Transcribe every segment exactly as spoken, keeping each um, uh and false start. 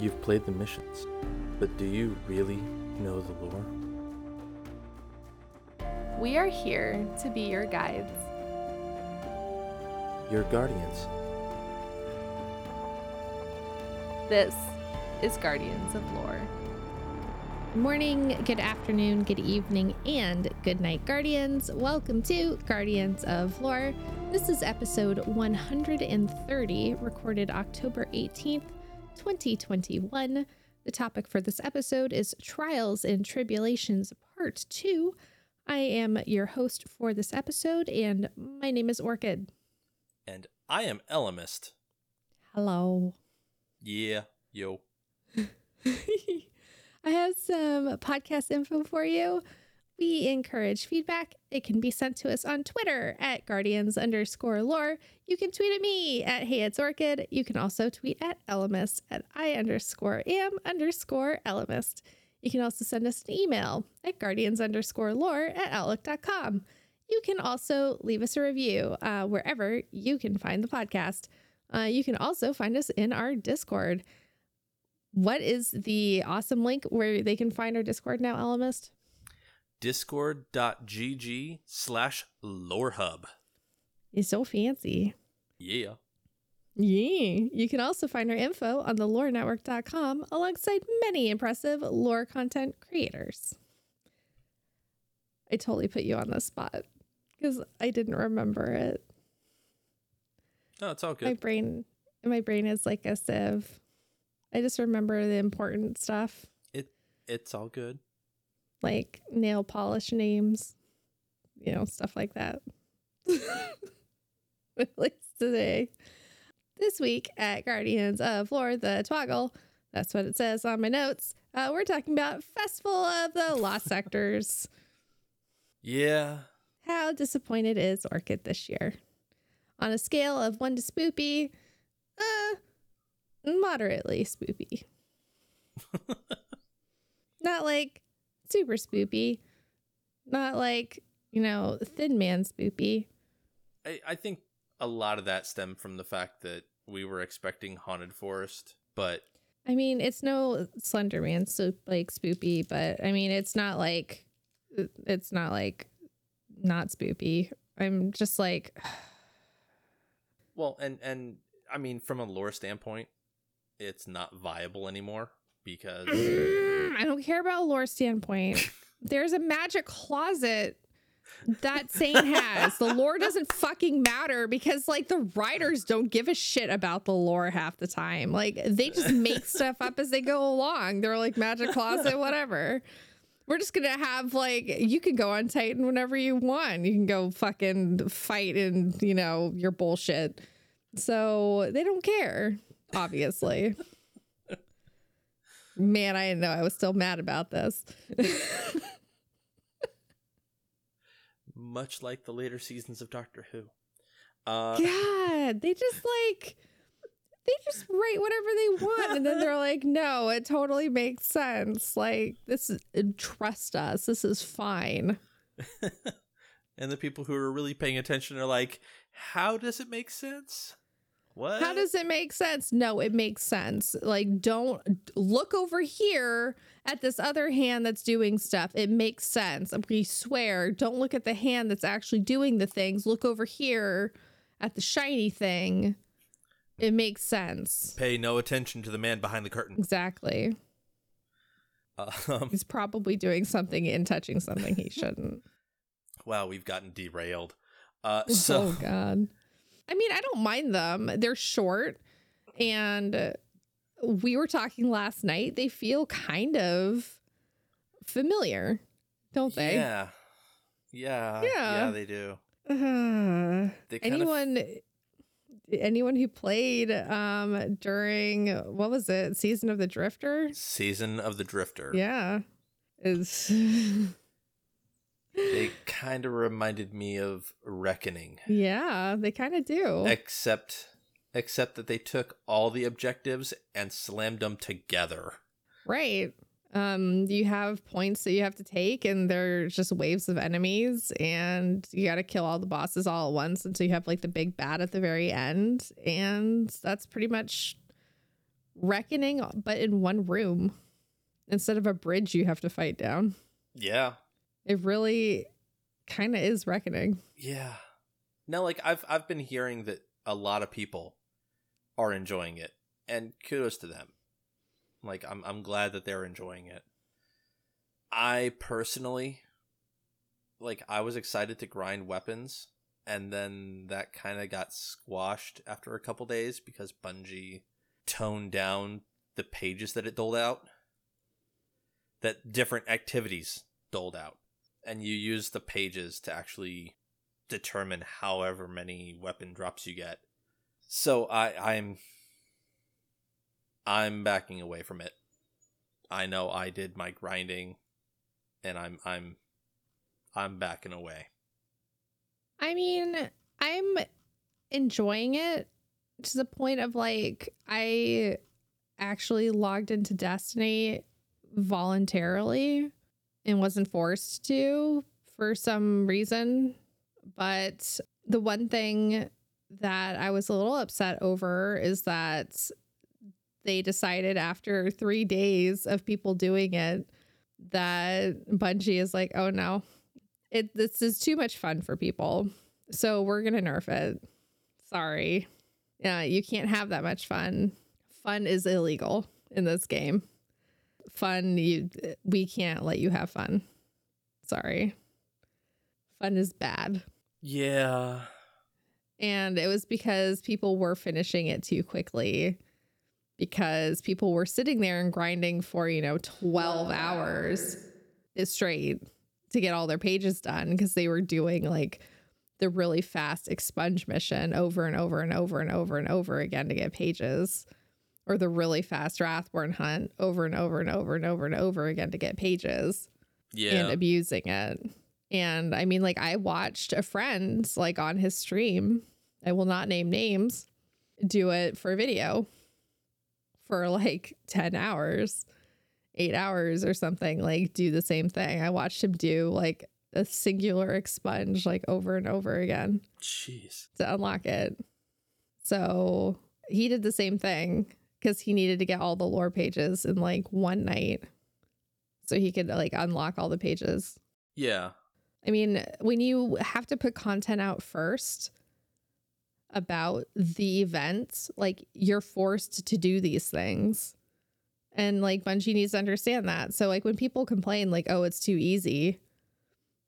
You've played the missions, but do you really know the lore? We are here to be your guides. Your guardians. This is Guardians of Lore. Morning, good afternoon, good evening, and good night, Guardians. Welcome to Guardians of Lore. This is episode one hundred thirty, recorded October eighteenth, twenty twenty-one. The topic for this episode is Trials and Tribulations Part two. I am your host for this episode, and my name is Orchid. And I am Elemist. Hello. Yeah, yo. I have some podcast info for you. We encourage feedback. It can be sent to us on Twitter at guardians underscore lore. You can tweet at me at hey it's Orchid. You can also tweet at Elemist at I underscore am underscore Elemist. You can also send us an email at guardians underscore lore at outlook dot com. You can also leave us a review uh, wherever you can find the podcast. Uh, you can also find us in our Discord. What is the awesome link where they can find our Discord now, Elemist? Discord.gg slash lorehub. It's so fancy. Yeah. Yeah. You can also find our info on the lore network dot com alongside many impressive lore content creators. I totally put you on the spot because I didn't remember it. No, it's all good. My brain, my brain is like a sieve. I just remember the important stuff. It it's all good. Like nail polish names, you know, stuff like that. At least today. This week at Guardians of Lore, the Twoggle, that's what it says on my notes. Uh, we're talking about Festival of the Lost Sectors. Yeah. How disappointed is Orchid this year? On a scale of one to spoopy, uh, moderately spoopy. Not like super spoopy. Not like, you know, thin man spoopy. I, I think a lot of that stemmed from the fact that we were expecting Haunted Forest, but... I mean, it's no Slender Man, so like spoopy, but I mean, it's not like, it's not like not spoopy. I'm just like... Well, and, and I mean, from a lore standpoint, it's not viable anymore because... I don't care about a lore standpoint. There's a magic closet that Sane has. The lore doesn't fucking matter because, like, the writers don't give a shit about the lore half the time. Like, they just make stuff up as they go along. They're like, magic closet, whatever. We're just going to have, like, you can go on Titan whenever you want. You can go fucking fight in, you know, your bullshit. So they don't care, obviously. Man, I didn't know I was still mad about this. Much like the later seasons of Doctor Who. Uh... God, they just, like... They just write whatever they want, and then they're like, no, it totally makes sense. Like, this is, trust us, this is fine. And the people who are really paying attention are like, how does it make sense? What? How does it make sense? No, it makes sense. Like, don't look over here at this other hand that's doing stuff. It makes sense. We swear, don't look at the hand that's actually doing the things. Look over here at the shiny thing. It makes sense. Pay no attention to the man behind the curtain. Exactly. Um, He's probably doing something and touching something he shouldn't. Wow, we've gotten derailed. Uh, so... Oh, God. I mean, I don't mind them. They're short. And we were talking last night. They feel kind of familiar, don't they? Yeah. Yeah. Yeah, yeah they do. Uh, they anyone... Of... Anyone who played um, during, what was it, Season of the Drifter? Season of the Drifter. Yeah. It's... They kind of reminded me of Reckoning. Yeah, they kind of do. Except except that they took all the objectives and slammed them together. Right. Um, you have points that you have to take, and they're just waves of enemies, and you got to kill all the bosses all at once until you have like the big bad at the very end, and that's pretty much Reckoning, but in one room instead of a bridge you have to fight down. Yeah. It really kind of is Reckoning. Yeah. Now, like, I've I've been hearing that a lot of people are enjoying it, and kudos to them. Like, I'm I'm glad that they're enjoying it. I personally, like, I was excited to grind weapons, and then that kind of got squashed after a couple days because Bungie toned down the pages that it doled out, that different activities doled out, and you use the pages to actually determine however many weapon drops you get. So I, I'm, I'm backing away from it. I know I did my grinding, and I'm I'm I'm backing away. I mean, I'm enjoying it to the point of, like, I actually logged into Destiny voluntarily and wasn't forced to for some reason. But the one thing that I was a little upset over is that they decided after three days of people doing it that Bungie is like, oh no, it this is too much fun for people, so we're gonna nerf it. Sorry, yeah, you can't have that much fun. Fun is illegal in this game. Fun, you we can't let you have fun. Sorry, fun is bad. Yeah, and it was because people were finishing it too quickly. Because people were sitting there and grinding for, you know, twelve hours straight to get all their pages done, because they were doing, like, the really fast expunge mission over and over and over and over and over again to get pages, or the really fast Wrathborn hunt over and over and over and over and over again to get pages. Yeah. And abusing it. And I mean, like, I watched a friend, like, on his stream, I will not name names, do it for video for like ten hours, eight hours or something, like, do the same thing. I watched him do, like, a singular expunge, like, over and over again. Jeez. To unlock it. So he did the same thing because he needed to get all the lore pages in, like, one night so he could, like, unlock all the pages. Yeah. I mean, when you have to put content out first about the events, like, you're forced to do these things, and, like, Bungie needs to understand that. So, like, when people complain, like, oh, it's too easy,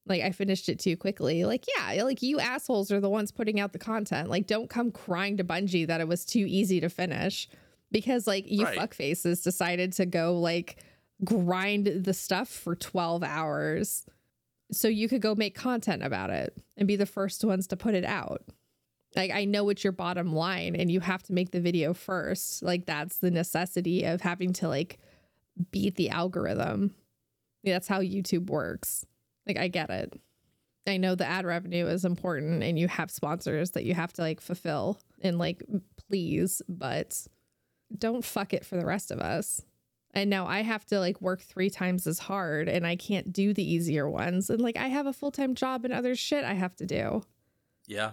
like, I finished it too quickly, like, yeah, like, you assholes are the ones putting out the content. Like, don't come crying to Bungie that it was too easy to finish because, like, you right. fuckfaces decided to go, like, grind the stuff for twelve hours so you could go make content about it and be the first ones to put it out. Like, I know it's your bottom line and you have to make the video first. Like, that's the necessity of having to, like, beat the algorithm. Yeah, that's how YouTube works. Like, I get it. I know the ad revenue is important and you have sponsors that you have to, like, fulfill and, like, please, but don't fuck it for the rest of us. And now I have to, like, work three times as hard and I can't do the easier ones. And, like, I have a full-time job and other shit I have to do. Yeah.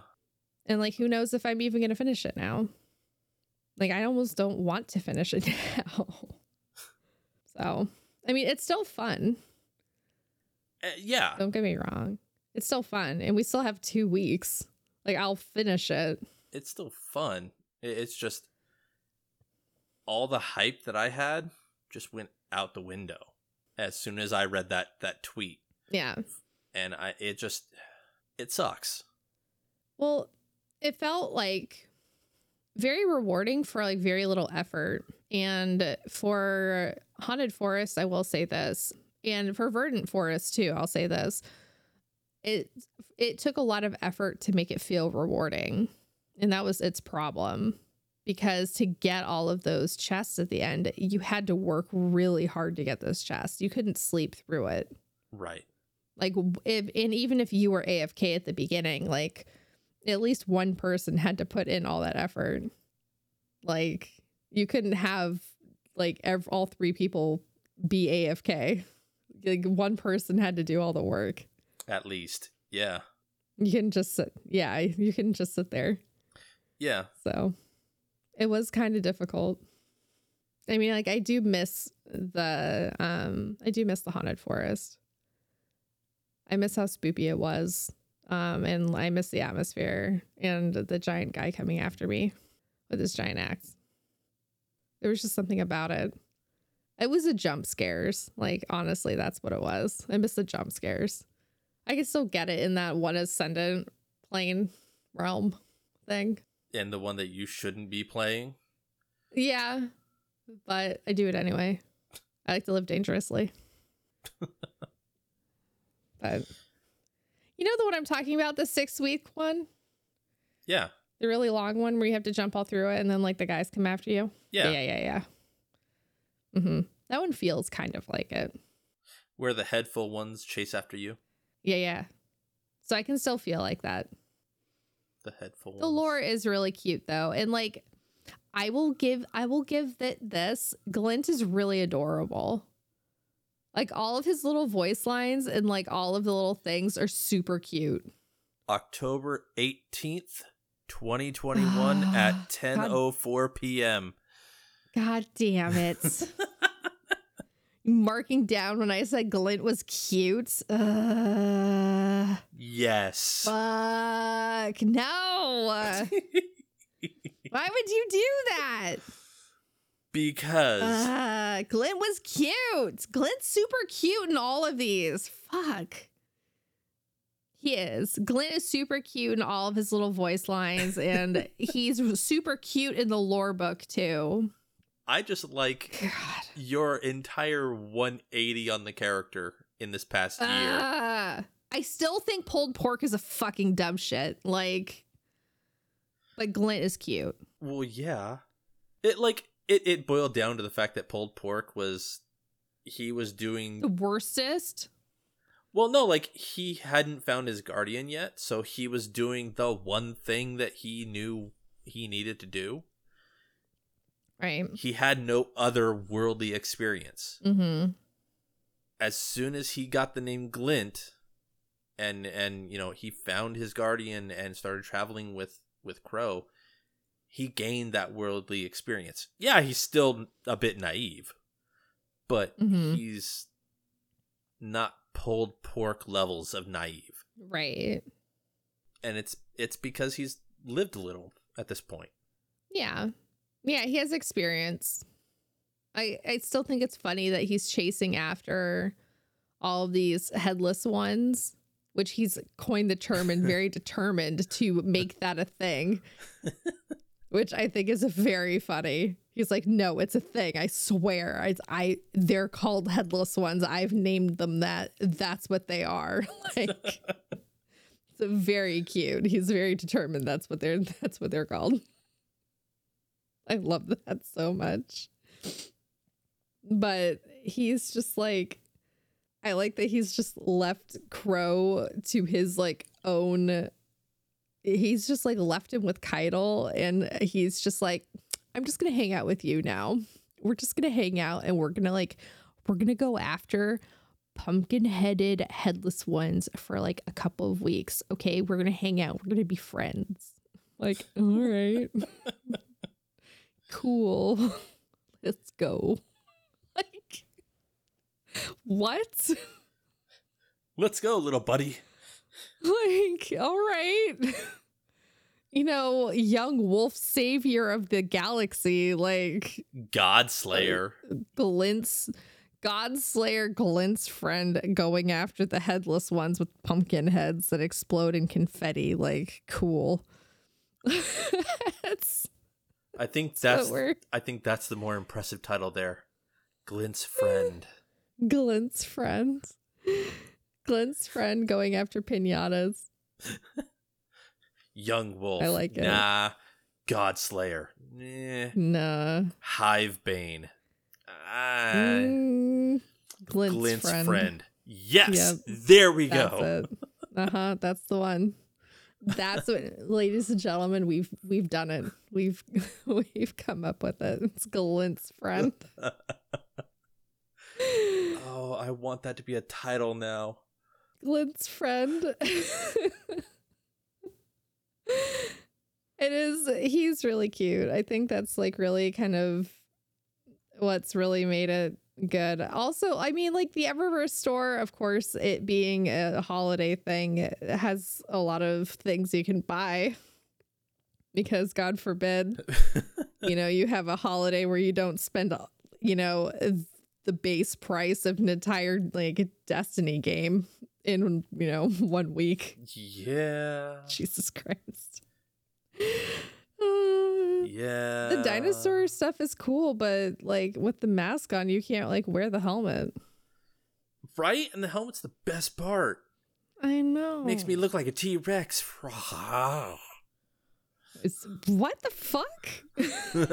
And, like, who knows if I'm even going to finish it now. Like, I almost don't want to finish it now. So, I mean, it's still fun. Uh, yeah. Don't get me wrong. It's still fun. And we still have two weeks. Like, I'll finish it. It's still fun. It's just all the hype that I had just went out the window as soon as I read that, that tweet. Yeah. And I it just, it sucks. Well, it felt like very rewarding for, like, very little effort. And for Haunted Forest, I will say this, and for Verdant Forest too, I'll say this. It it took a lot of effort to make it feel rewarding. And that was its problem, because to get all of those chests at the end, you had to work really hard to get those chests. You couldn't sleep through it. Right. Like, if and even if you were A F K at the beginning, like, at least one person had to put in all that effort. Like, you couldn't have, like, ev- all three people be A F K. Like, one person had to do all the work. At least. Yeah. You can just sit. Yeah. You can just sit there. Yeah. So it was kind of difficult. I mean, like, I do miss the um I do miss the Haunted Forest. I miss how spooky it was. Um, and I miss the atmosphere and the giant guy coming after me with his giant axe. There was just something about it. It was a jump scares. Like, honestly, that's what it was. I miss the jump scares. I can still get it in that one ascendant plane realm thing. And the one that you shouldn't be playing? Yeah, but I do it anyway. I like to live dangerously. But... you know the one I'm talking about, the six week one? Yeah. The really long one where you have to jump all through it and then like the guys come after you? Yeah. Yeah, yeah, yeah. Mm-hmm. That one feels kind of like it. Where the head full ones chase after you? Yeah, yeah. So I can still feel like that. The head full ones. The lore is really cute though. And like, I will give, I will give that this. Glint is really adorable. Like, all of his little voice lines and, like, all of the little things are super cute. October eighteenth, twenty twenty-one at ten oh four p.m. God damn it. Marking down when I said Glint was cute. Uh, yes. Fuck. No. Why would you do that? Because uh, Glint was cute. Glint's super cute in all of these. Fuck. He is. Glint is super cute in all of his little voice lines. And he's super cute in the lore book, too. I just like God. Your entire one eighty on the character in this past uh, year. I still think pulled pork is a fucking dumb shit. Like, but Glint is cute. Well, yeah. It like... It it boiled down to the fact that pulled pork was, he was doing... the worstest? Well, no, like, he hadn't found his guardian yet, so he was doing the one thing that he knew he needed to do. Right. He had no other worldly experience. Mm-hmm. As soon as he got the name Glint, and, and you know, he found his guardian and started traveling with, with Crow... he gained that worldly experience. Yeah, he's still a bit naive, but mm-hmm. he's not pulled pork levels of naive. Right. And it's it's because he's lived a little at this point. Yeah. Yeah, he has experience. I, I still think it's funny that he's chasing after all of these headless ones, which he's coined the term and very determined to make that a thing. Which I think is very funny. He's like, no, it's a thing. I swear. I, I, they're called headless ones. I've named them that. That's what they are. Like, it's very cute. He's very determined. That's what they're. That's what they're called. I love that so much. But he's just like, I like that he's just left Crow to his like own. He's just like left him with Keitel and he's just like, I'm just going to hang out with you now. We're just going to hang out and we're going to like, we're going to go after pumpkin headed headless ones for like a couple of weeks. Okay. We're going to hang out. We're going to be friends. Like, all right, cool. Let's go. Like, what? Let's go, little buddy. Like, all right. You know, young wolf savior of the galaxy, like God Slayer. Glint's God Slayer, Glint's friend going after the headless ones with pumpkin heads that explode in confetti. Like, cool. That's, I think that's I think that's the more impressive title there. Glint's friend. Glint's friend. Glint's friend going after pinatas. Young wolf. I like it. Nah. God Slayer. Nah. Nah. Hive Bane. Uh, mm, Glint's, Glint's friend. friend. Yes. Yep. There we that's go. Uh huh. That's the one. That's what, ladies and gentlemen. We've we've done it. We've we've come up with it. It's Glint's friend. Oh, I want that to be a title now. Glint's friend. It is, he's really cute. I think that's like really kind of what's really made it good. Also, I mean, like the Eververse store, of course, it being a holiday thing, it has a lot of things you can buy because God forbid, you know, you have a holiday where you don't spend, you know, the base price of an entire like Destiny game in, you know, one week. Yeah. Jesus Christ. Uh, yeah. The dinosaur stuff is cool, but like with the mask on, you can't like wear the helmet. Right? And the helmet's the best part. I know. Makes me look like a T-Rex. It's, what the fuck? Is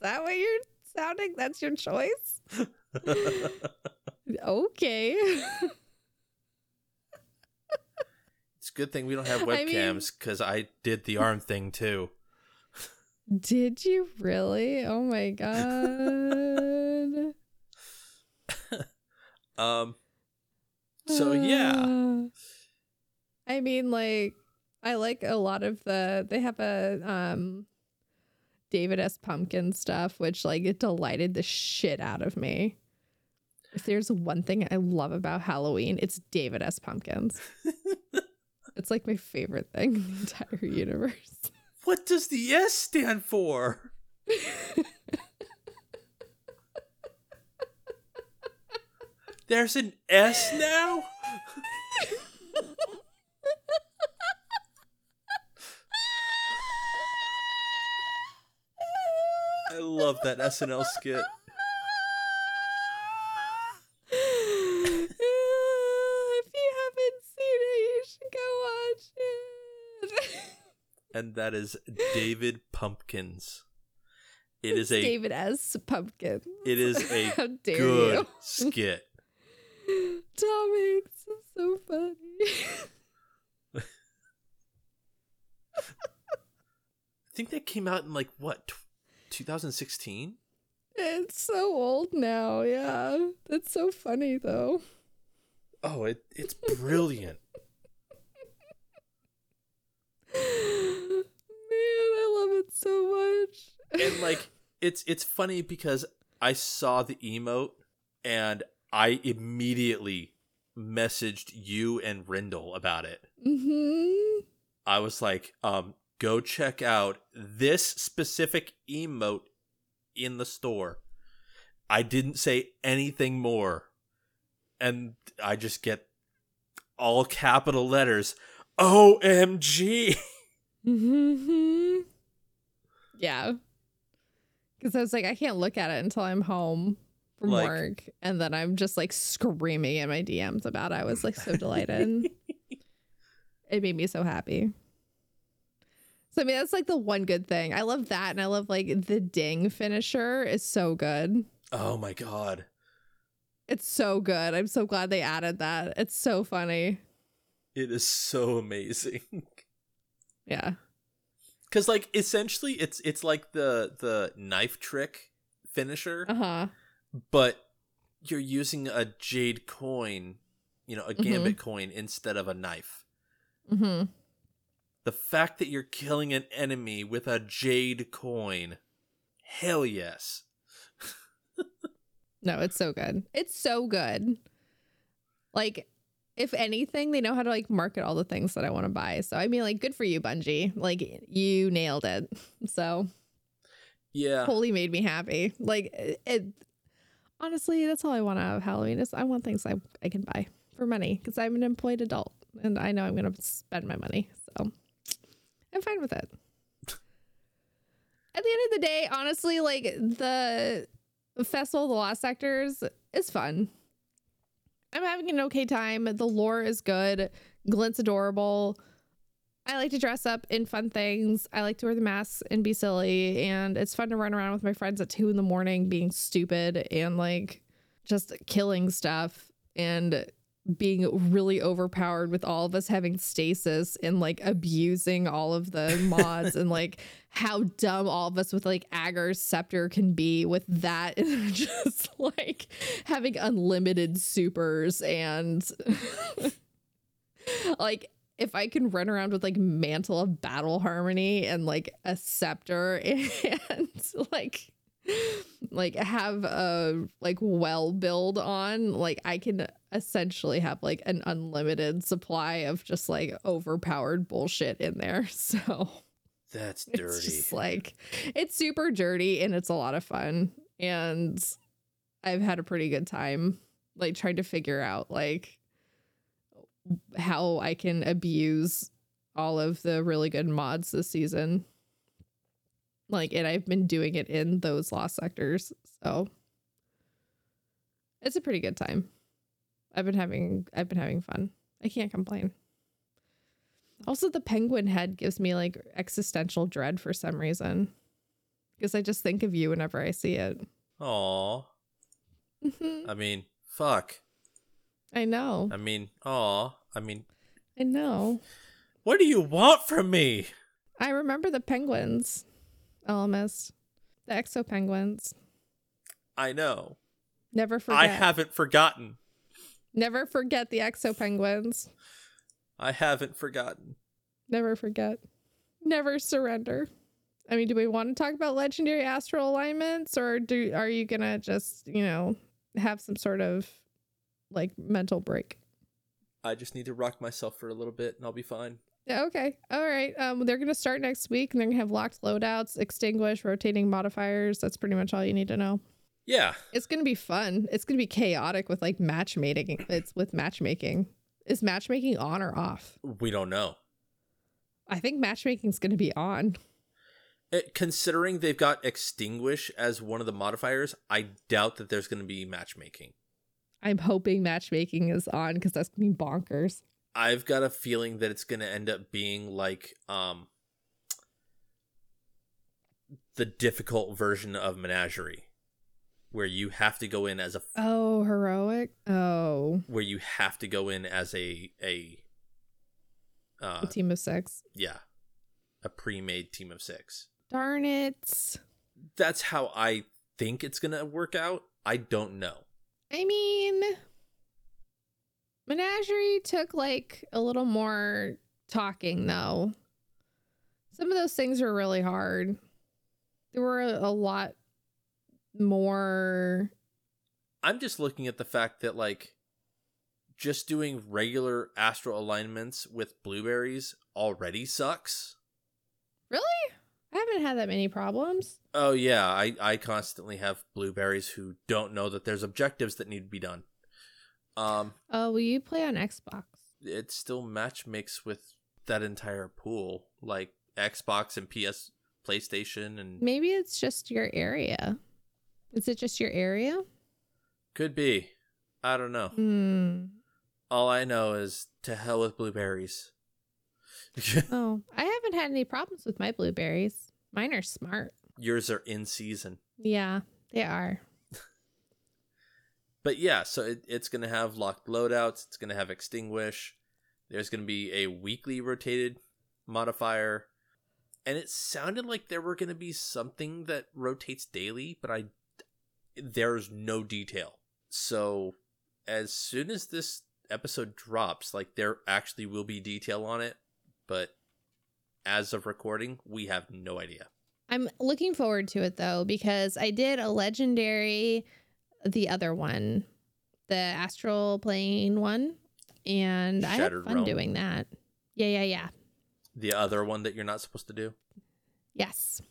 that what you're sounding? That's your choice? Okay. It's a good thing we don't have webcams, because I, mean, I did the arm thing too. Did you really? Oh my god. um. So yeah. Uh, I mean, like, I like a lot of the. They have a um, David S. Pumpkins stuff, which like it delighted the shit out of me. If there's one thing I love about Halloween, it's David S. Pumpkins. It's like my favorite thing in the entire universe. What does the S stand for? There's an S now? I love that S N L skit. And that is David Pumpkins. It is a David S. Pumpkins. It is a good skit. Tom Hanks is so funny. I think that came out in like what, twenty sixteen? It's so old now. Yeah, that's so funny though. Oh, it it's brilliant. Man, I love it so much. And like it's it's funny because I saw the emote and I immediately messaged you and Rindle about it. Mm-hmm. I was like, um, go check out this specific emote in the store. I didn't say anything more. And I just get all capital letters. O M G. Mm-hmm. Yeah. Because I was like, I can't look at it until I'm home from like, work. And then I'm just like screaming in my D Ms about it. I was like so delighted. It made me so happy. So, I mean, that's like the one good thing. I love that. And I love like the ding finisher is so good. Oh, my God. It's so good. I'm so glad they added that. It's so funny. It is so amazing. Yeah. Because, like, essentially, it's it's like the, the knife trick finisher. Uh-huh. But you're using a jade coin, you know, a gambit mm-hmm. coin instead of a knife. Mm-hmm. The fact that you're killing an enemy with a jade coin. Hell yes. No, it's so good. It's so good. Like... If anything, they know how to like market all the things that I want to buy. So I mean, like, good for you, Bungie. Like, you nailed it. So yeah, totally made me happy. Like, it, it honestly, that's all I want out of Halloween is I want things I I can buy for money because I'm an employed adult and I know I'm gonna spend my money. So I'm fine with it. At the end of the day, honestly, like the Festival of the Lost Sectors is fun. I'm having an okay time. The lore is good. Glint's adorable. I like to dress up in fun things. I like to wear the masks and be silly. And it's fun to run around with my friends at two in the morning being stupid and like just killing stuff and being really overpowered with all of us having stasis and like abusing all of the mods and like how dumb all of us with like Agar's scepter can be with that and just like having unlimited supers and like if I can run around with like mantle of battle harmony and like a scepter and like like have a like well build on, like I can essentially have like an unlimited supply of just like overpowered bullshit in there. So that's dirty. It's just, like, it's super dirty and it's a lot of fun, and I've had a pretty good time like trying to figure out like how I can abuse all of the really good mods this season. Like, and I've been doing it in those lost sectors. So it's a pretty good time. I've been having, I've been having fun. I can't complain. Also, the penguin head gives me like existential dread for some reason, because I just think of you whenever I see it. Aww. Mm-hmm. I mean, fuck. I know. I mean, aw. I mean. I know. What do you want from me? I remember the penguins. Elemist. The exo penguins. I know. Never forget. I haven't forgotten. Never forget the exo penguins. I haven't forgotten. Never forget. Never surrender. I mean, do we want to talk about legendary astral alignments, or do are you going to just, you know, have some sort of like mental break? I just need to rock myself for a little bit and I'll be fine. Okay. All right. Um, they're going to start next week, and they're going to have locked loadouts, extinguish, rotating modifiers. That's pretty much all you need to know. Yeah. It's going to be fun. It's going to be chaotic with like matchmaking. It's with matchmaking. Is matchmaking on or off? We don't know. I think matchmaking's going to be on. It, considering they've got extinguish as one of the modifiers, I doubt that there's going to be matchmaking. I'm hoping matchmaking is on, because that's going to be bonkers. I've got a feeling that it's going to end up being like um, the difficult version of Menagerie, where you have to go in as a... F- oh, heroic? Oh. Where you have to go in as a... A, uh, a team of six? Yeah. A pre-made team of six. Darn it. That's how I think it's going to work out. I don't know. I mean... Menagerie took like a little more talking, though. Some of those things were really hard. There were a lot more. I'm just looking at the fact that like just doing regular astral alignments with blueberries already sucks. Really? I haven't had that many problems. Oh yeah, I, I constantly have blueberries who don't know that there's objectives that need to be done. Um, oh, will you play on Xbox? It still match makes with that entire pool, like Xbox and P S, PlayStation, and maybe it's just your area. Is it just your area? Could be. I don't know. Mm. All I know is to hell with blueberries. Oh, I haven't had any problems with my blueberries. Mine are smart. Yours are in season. Yeah, they are. But yeah, so it, it's going to have locked loadouts. It's going to have extinguish. There's going to be a weekly rotated modifier. And it sounded like there were going to be something that rotates daily, but I there's no detail. So as soon as this episode drops, like there actually will be detail on it. But as of recording, we have no idea. I'm looking forward to it, though, because I did a legendary... The other one, the astral plane one, and Shattered I had fun Realm. Doing that. Yeah, yeah, yeah. The other one that you're not supposed to do? Yes.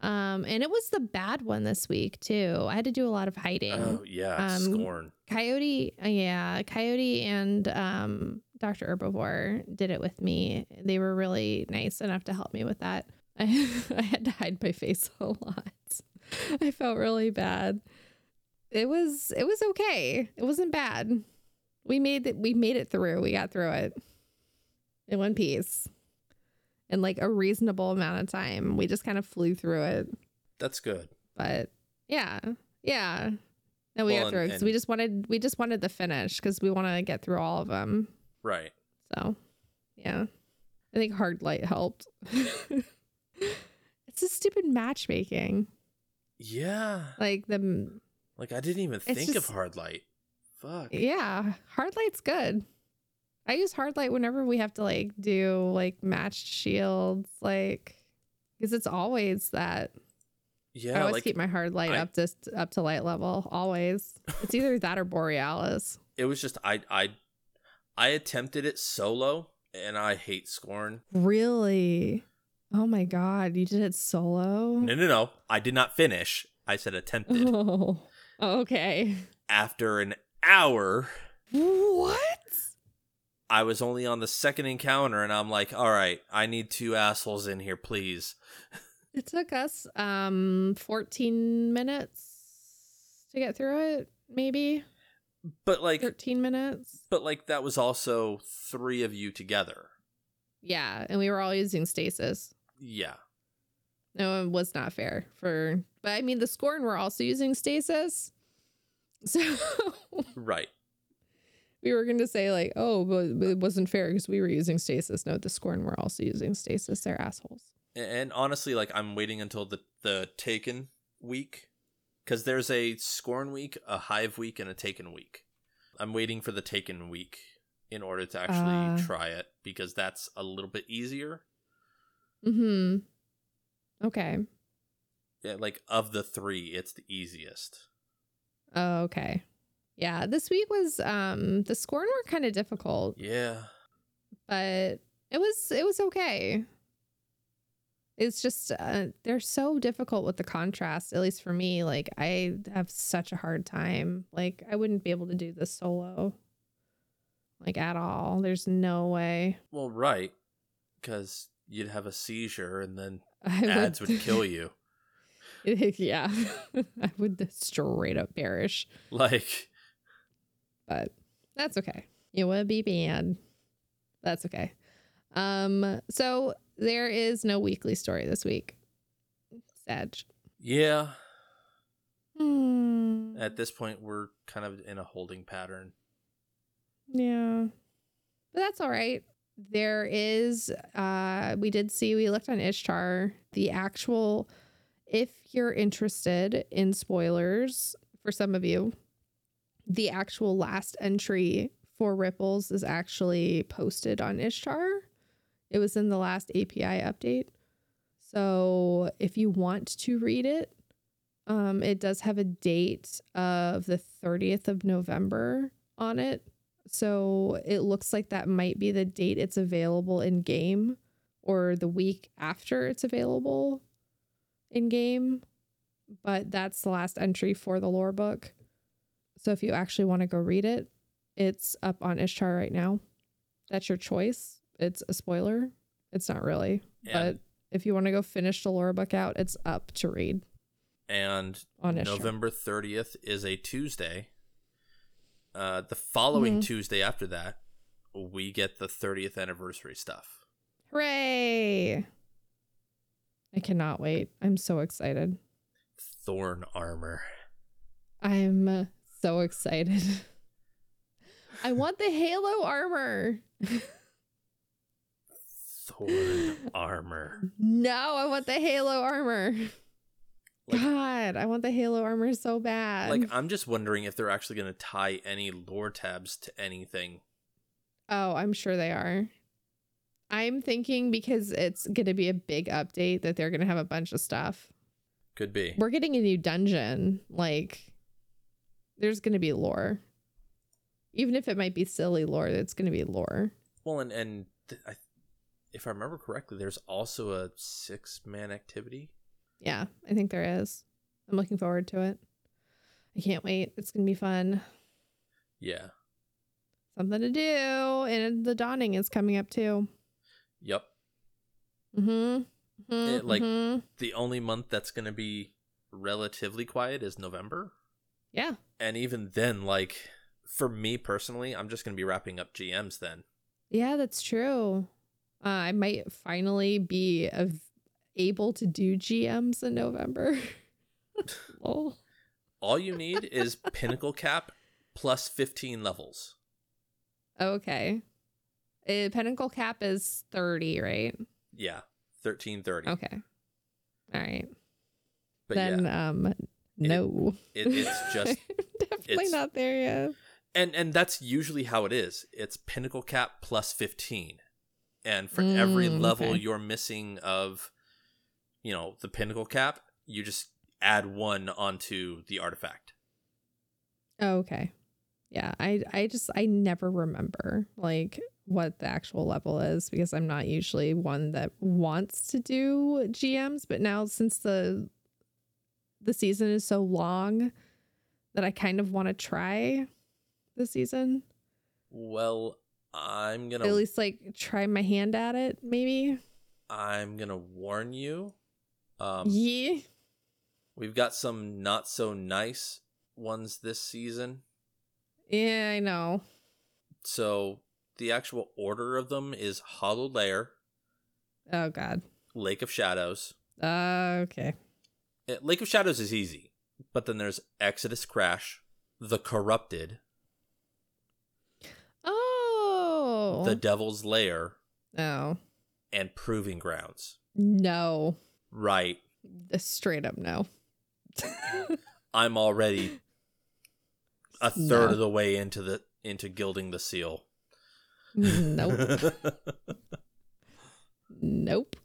Um, and it was the bad one this week, too. I had to do a lot of hiding. Oh, yeah, um, Scorn. Coyote, yeah, Coyote and um, Doctor Herbivore did it with me. They were really nice enough to help me with that. I, I had to hide my face a lot. I felt really bad. It was it was okay. It wasn't bad. We made it. We made it through. We got through it in one piece, in like a reasonable amount of time. We just kind of flew through it. That's good. But yeah, yeah. No, we well, got through because we just wanted we just wanted the finish because we want to get through all of them. Right. So yeah, I think Hard Light helped. It's a stupid matchmaking. Yeah. Like the. Like, I didn't even it's think just, of Hard Light. Fuck. Yeah. Hard Light's good. I use Hard Light whenever we have to, like, do, like, matched shields. Like, because it's always that. Yeah, I always like, keep my hard light I, up just up to light level. Always, it's either that or Borealis. It was just I I I attempted it solo, and I hate Scorn. Really? Oh my god, you did it solo? No, no, no. I did not finish. I said attempted. Oh, okay. After an hour. What? I was only on the second encounter, and I'm like, all right, I need two assholes in here, please. It took us um fourteen minutes to get through it, maybe. But like thirteen minutes. But like that was also three of you together. Yeah, and we were all using stasis. Yeah. No, it was not fair for but I mean the Scorn were also using stasis. So right. We were going to say like, oh, but it wasn't fair because we were using stasis. No, the Scorn were also using stasis. They're assholes. And honestly, like I'm waiting until the, the Taken week because there's a Scorn week, a Hive week, and a Taken week. I'm waiting for the Taken week in order to actually uh, try it because that's a little bit easier. Mm-hmm. Okay. Yeah, like of the three, it's the easiest. Oh, okay. Yeah, this week was um, the Scorn were kind of difficult. Yeah, but it was it was okay. It's just uh, they're so difficult with the contrast. At least for me, like I have such a hard time. Like I wouldn't be able to do this solo, like at all. There's no way. Well, right, because you'd have a seizure, and then I ads would, would kill you. Yeah, I would straight up perish. Like. But that's okay. You would be banned. That's okay. Um, so there is no weekly story this week. Sad. Yeah. Hmm. At this point, we're kind of in a holding pattern. Yeah. But that's all right. There is, uh, we did see, we looked on Ishtar, the actual, if you're interested in spoilers for some of you, the actual last entry for Ripples is actually posted on Ishtar. It was in the last A P I update. So if you want to read it, um, it does have a date of the thirtieth of November on it. So it looks like that might be the date it's available in game or the week after it's available in game. But that's the last entry for the lore book. So if you actually want to go read it, it's up on Ishtar right now. That's your choice. It's a spoiler. It's not really. Yeah. But if you want to go finish the lore book out, it's up to read. And on Ishtar. November thirtieth is a Tuesday. Uh, the following mm-hmm. Tuesday after that, we get the thirtieth anniversary stuff. Hooray! I cannot wait. I'm so excited. Thorn armor. I'm... Uh, so excited. I want the Halo armor. Thorn armor. No, I want the Halo armor. Like, God, I want the Halo armor so bad. Like, I'm just wondering if they're actually going to tie any lore tabs to anything. Oh, I'm sure they are. I'm thinking because it's going to be a big update that they're going to have a bunch of stuff. Could be. We're getting a new dungeon. Like... There's going to be lore. Even if it might be silly lore, it's going to be lore. Well, and, and th- I, if I remember correctly, there's also a six-man activity. Yeah, I think there is. I'm looking forward to it. I can't wait. It's going to be fun. Yeah. Something to do. And the Dawning is coming up, too. Yep. Mm-hmm. mm-hmm it, like, mm-hmm. The only month that's going to be relatively quiet is November. Yeah. And even then, like, for me personally, I'm just going to be wrapping up G Ms then. Yeah, that's true. Uh, I might finally be av- able to do G Ms in November. Oh. All you need is Pinnacle Cap plus fifteen levels. Okay. Uh, Pinnacle Cap is thirty, right? Yeah, thirteen thirty. Okay. All right. But then, yeah. um... No, it, it, it's just definitely it's, not there yet. And and that's usually how it is. It's Pinnacle Cap plus fifteen, and for mm, every level okay. you're missing of, you know, the Pinnacle Cap, you just add one onto the artifact. Oh, okay. Yeah, I I just I never remember like what the actual level is, because I'm not usually one that wants to do G Ms. But now, since the the season is so long, that I kind of want to try this season. Well, I'm going to at least like try my hand at it. Maybe I'm going to warn you. Um, yeah. We've got some not so nice ones this season. Yeah, I know. So the actual order of them is Hollow Lair. Oh, God. Lake of Shadows. Uh, okay. Lake of Shadows is easy. But then there's Exodus Crash, The Corrupted. Oh. The Devil's Lair. Oh. And Proving Grounds. No. Right. Straight up no. I'm already a third no. of the way into the into gilding the seal. Nope. Nope.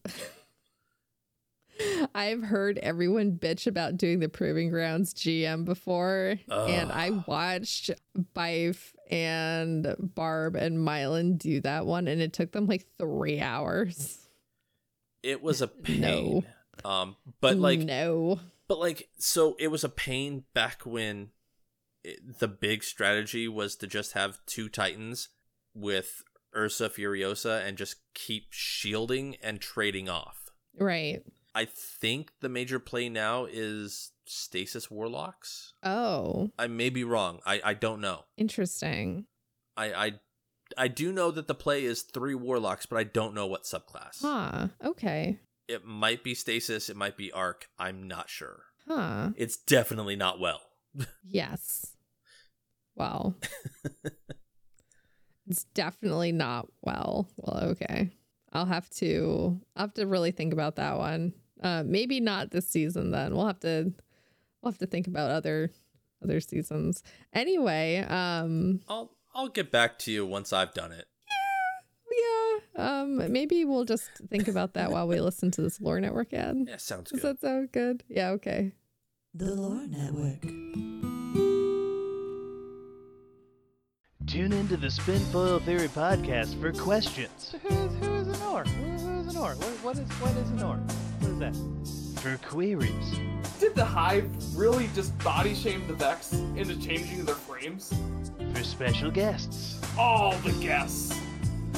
I've heard everyone bitch about doing the Proving Grounds G M before, Ugh. and I watched Bife and Barb and Mylan do that one, and it took them like three hours. It was a pain. No. Um, but like, no. But like, so it was a pain back when it, the big strategy was to just have two Titans with Ursa Furiosa and just keep shielding and trading off. Right. I think the major play now is Stasis Warlocks. Oh. I may be wrong. I, I don't know. Interesting. I, I I do know that the play is three Warlocks, but I don't know what subclass. Huh. Okay. It might be Stasis. It might be Arc. I'm not sure. Huh. It's definitely not well. Yes. Wow. It's definitely not well. Well, okay. I'll have to I'll have to really think about that one. Uh, maybe not this season then. We'll have to we'll have to think about other other seasons. Anyway, um I'll I'll get back to you once I've done it. Yeah. Yeah. Um maybe we'll just think about that while we listen to this Lore Network ad. Yeah, sounds good. Does that sound good? Yeah, okay. The Lore Network. Tune into the Spinfoil Theory podcast for questions. Who is, who is an orc? Who is an orc? What, what is what is an orc? What is that? For queries. Did the Hive really just body shame the Vex into changing their frames? For special guests. All the guests.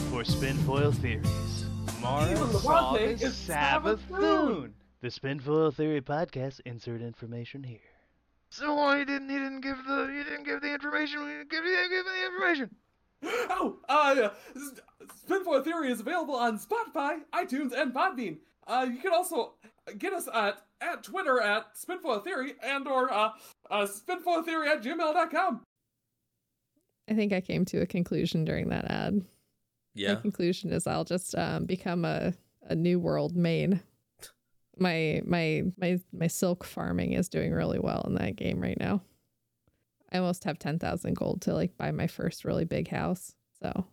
For Spinfoil Theories. Mara Sov is Sabathoon. The Spinfoil Theory podcast. Insert information here. So he didn't. He didn't give the. He didn't give the information. He didn't give, he didn't give the information. Oh, uh, Spinfoil Theory is available on Spotify, iTunes, and Podbean. Uh, you can also get us at at Twitter at Spinfoil Theory and or uh, uh Spinfoil Theory at gmail dot com. I think I came to a conclusion during that ad. Yeah. My conclusion is I'll just um become a a New World main. My my my my silk farming is doing really well in that game right now. I almost have ten thousand gold to like buy my first really big house, so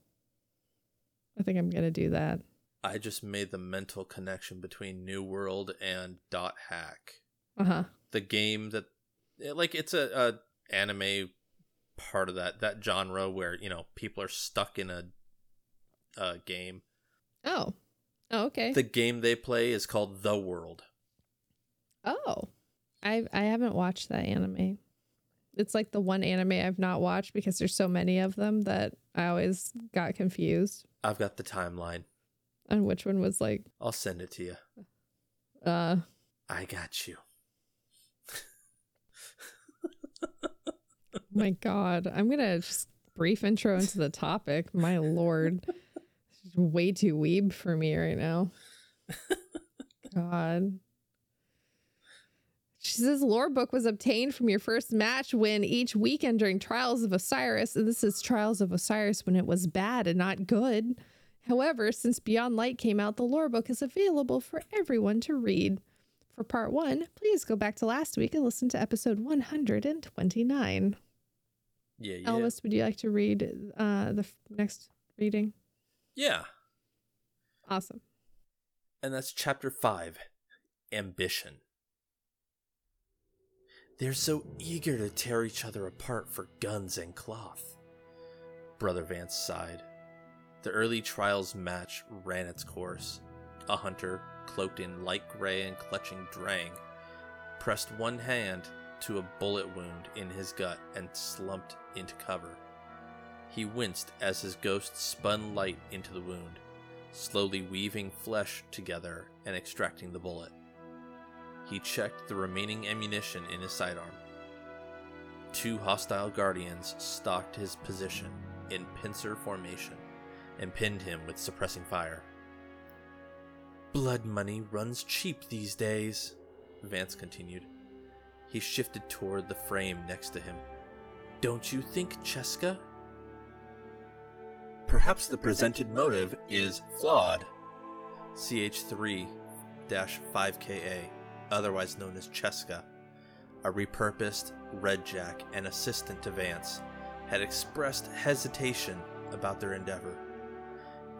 I think I'm gonna do that. I just made the mental connection between New World and Dot Hack. Uh huh. The game that like it's a, a anime part of that that genre where you know people are stuck in a a game. Oh. Oh, okay. The game they play is called The World. Oh, I I haven't watched that anime. It's like the one anime I've not watched because there's so many of them that I always got confused. I've got the timeline. And which one was like? I'll send it to you. Uh, I got you. My God, I'm gonna just brief intro into the topic. My Lord. Way too weeb for me right now. God. She says, lore book was obtained from your first match win each weekend during Trials of Osiris. And this is Trials of Osiris when it was bad and not good. However, since Beyond Light came out, the lore book is available for everyone to read. For part one, please go back to last week and listen to episode one hundred twenty-nine. Yeah, yeah. Elvis, would you like to read uh, the f- next reading? Yeah. Awesome. And that's chapter five, Ambition. They're so eager to tear each other apart for guns and cloth. Brother Vance sighed. The early trials match ran its course. A hunter, cloaked in light gray and clutching Drang, pressed one hand to a bullet wound in his gut and slumped into cover. He winced as his ghost spun light into the wound, slowly weaving flesh together and extracting the bullet. He checked the remaining ammunition in his sidearm. Two hostile guardians stalked his position in pincer formation and pinned him with suppressing fire. Blood money runs cheap these days, Vance continued. He shifted toward the frame next to him. Don't you think, Cheska? Perhaps the presented motive is flawed. C H three dash five K A, otherwise known as Cheska, a repurposed Redjack and assistant to Vance, had expressed hesitation about their endeavor.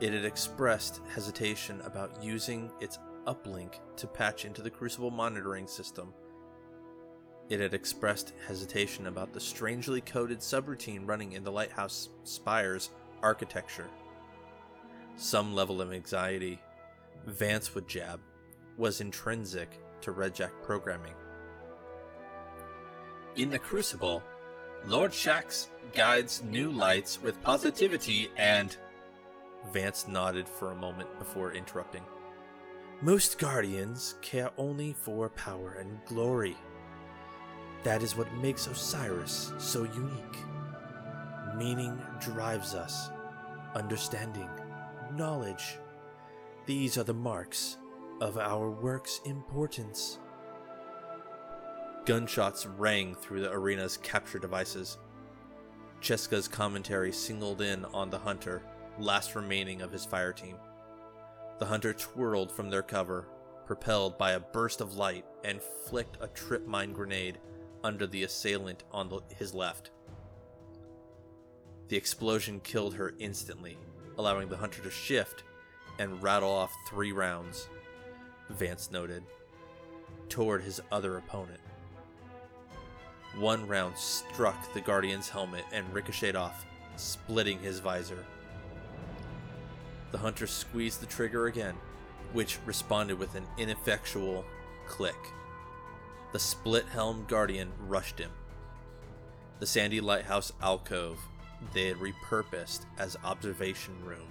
It had expressed hesitation about using its uplink to patch into the Crucible monitoring system. It had expressed hesitation about the strangely coded subroutine running in the lighthouse spire's architecture. Some level of anxiety, Vance would jab, was intrinsic to Redjack programming. In the Crucible, Lord Shax guides new lights with positivity and... Vance nodded for a moment before interrupting. Most guardians care only for power and glory. That is what makes Osiris so unique. Meaning drives us. Understanding, knowledge. These are the marks of our work's importance. Gunshots rang through the arena's capture devices. Cheska's commentary singled in on the hunter, last remaining of his fire team. The hunter twirled from their cover, propelled by a burst of light, and flicked a trip mine grenade under the assailant on the, his left. The explosion killed her instantly, allowing the hunter to shift and rattle off three rounds, Vance noted, toward his other opponent. One round struck the Guardian's helmet and ricocheted off, splitting his visor. The hunter squeezed the trigger again, which responded with an ineffectual click. The split-helmed Guardian rushed him. The sandy lighthouse alcove they had repurposed as observation room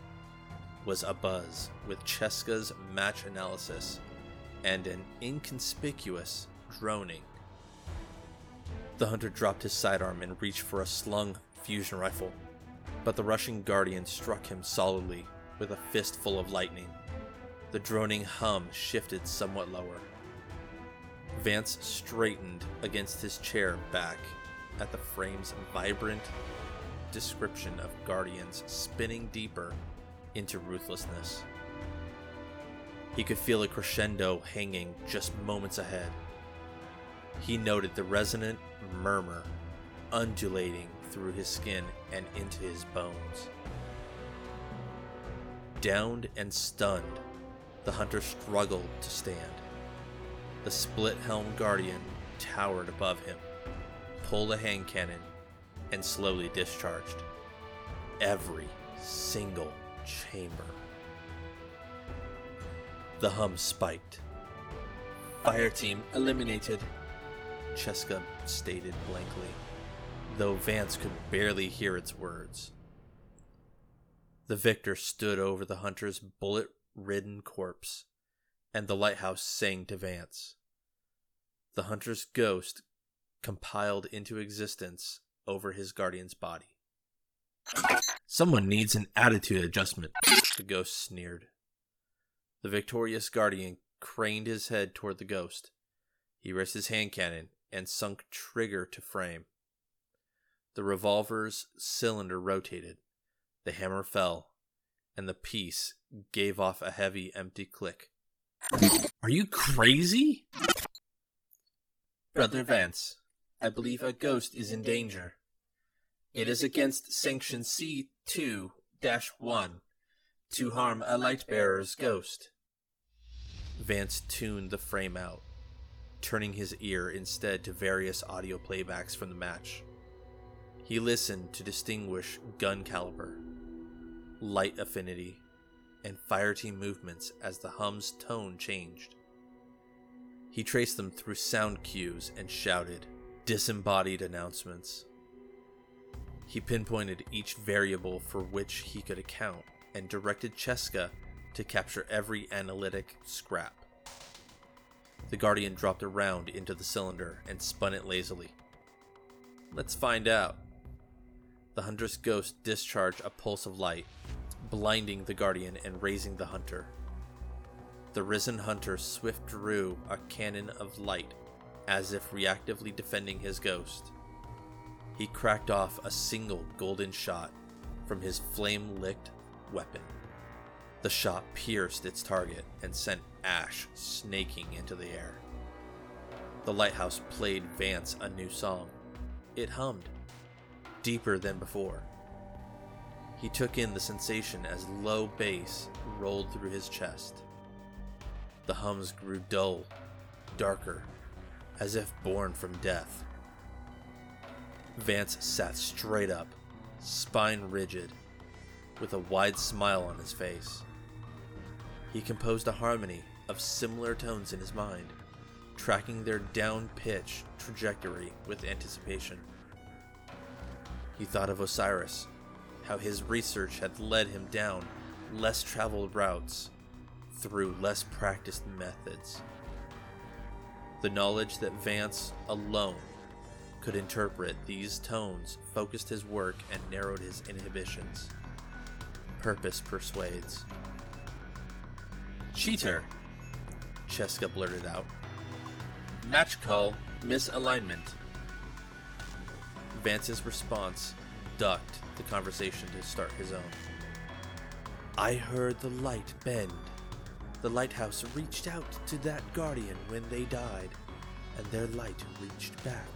was abuzz with Cheska's match analysis and an inconspicuous droning. The hunter dropped his sidearm and reached for a slung fusion rifle, but the rushing Guardian struck him solidly with a fistful of lightning. The droning hum shifted somewhat lower. Vance straightened against his chair back at the frame's vibrant description of Guardians spinning deeper into ruthlessness. He could feel a crescendo hanging just moments ahead. He noted the resonant murmur undulating through his skin and into his bones. Downed and stunned, the hunter struggled to stand. The split-helm Guardian towered above him, pulled a hand cannon, and slowly discharged. Every single chamber. The hum spiked. Fire team eliminated, Cheska stated blankly, though Vance could barely hear its words. The victor stood over the hunter's bullet-ridden corpse, and the lighthouse sang to Vance. The hunter's ghost compiled into existence over his guardian's body. Someone needs an attitude adjustment, the ghost sneered. The victorious guardian craned his head toward the ghost. He raised his hand cannon and sunk trigger to frame. The revolver's cylinder rotated. The hammer fell, and the piece gave off a heavy, empty click. Are you crazy? Brother Vance, I believe a ghost is in danger. It is against Sanction C two dash one to harm a light-bearer's ghost. Vance tuned the frame out. turning his ear instead to various audio playbacks from the match. He listened to distinguish gun caliber, light affinity, and fireteam movements as the hum's tone changed. He traced them through sound cues and shouted disembodied announcements. He pinpointed each variable for which he could account and directed Cheska to capture every analytic scrap. The Guardian dropped a round into the cylinder and spun it lazily. Let's find out. The Hunter's ghost discharged a pulse of light, blinding the Guardian and raising the Hunter. The risen Hunter swift drew a cannon of light, as if reactively defending his ghost. He cracked off a single golden shot from his flame-licked weapon. The shot pierced its target and sent ash snaking into the air. The lighthouse played Vance a new song. It hummed, deeper than before. He took in the sensation as low bass rolled through his chest. The hums grew dull, darker, as if born from death. Vance sat straight up, spine rigid, with a wide smile on his face. He composed a harmony of similar tones in his mind, tracking their down-pitch trajectory with anticipation. He thought of Osiris, how his research had led him down less traveled routes through less practiced methods. The knowledge that Vance alone could interpret these tones focused his work and narrowed his inhibitions. Purpose persuades. Cheater, Cheska blurted out. Match call, misalignment. Vance's response ducked the conversation to start his own. I heard the light bend. The lighthouse reached out to that guardian when they died, and their light reached back.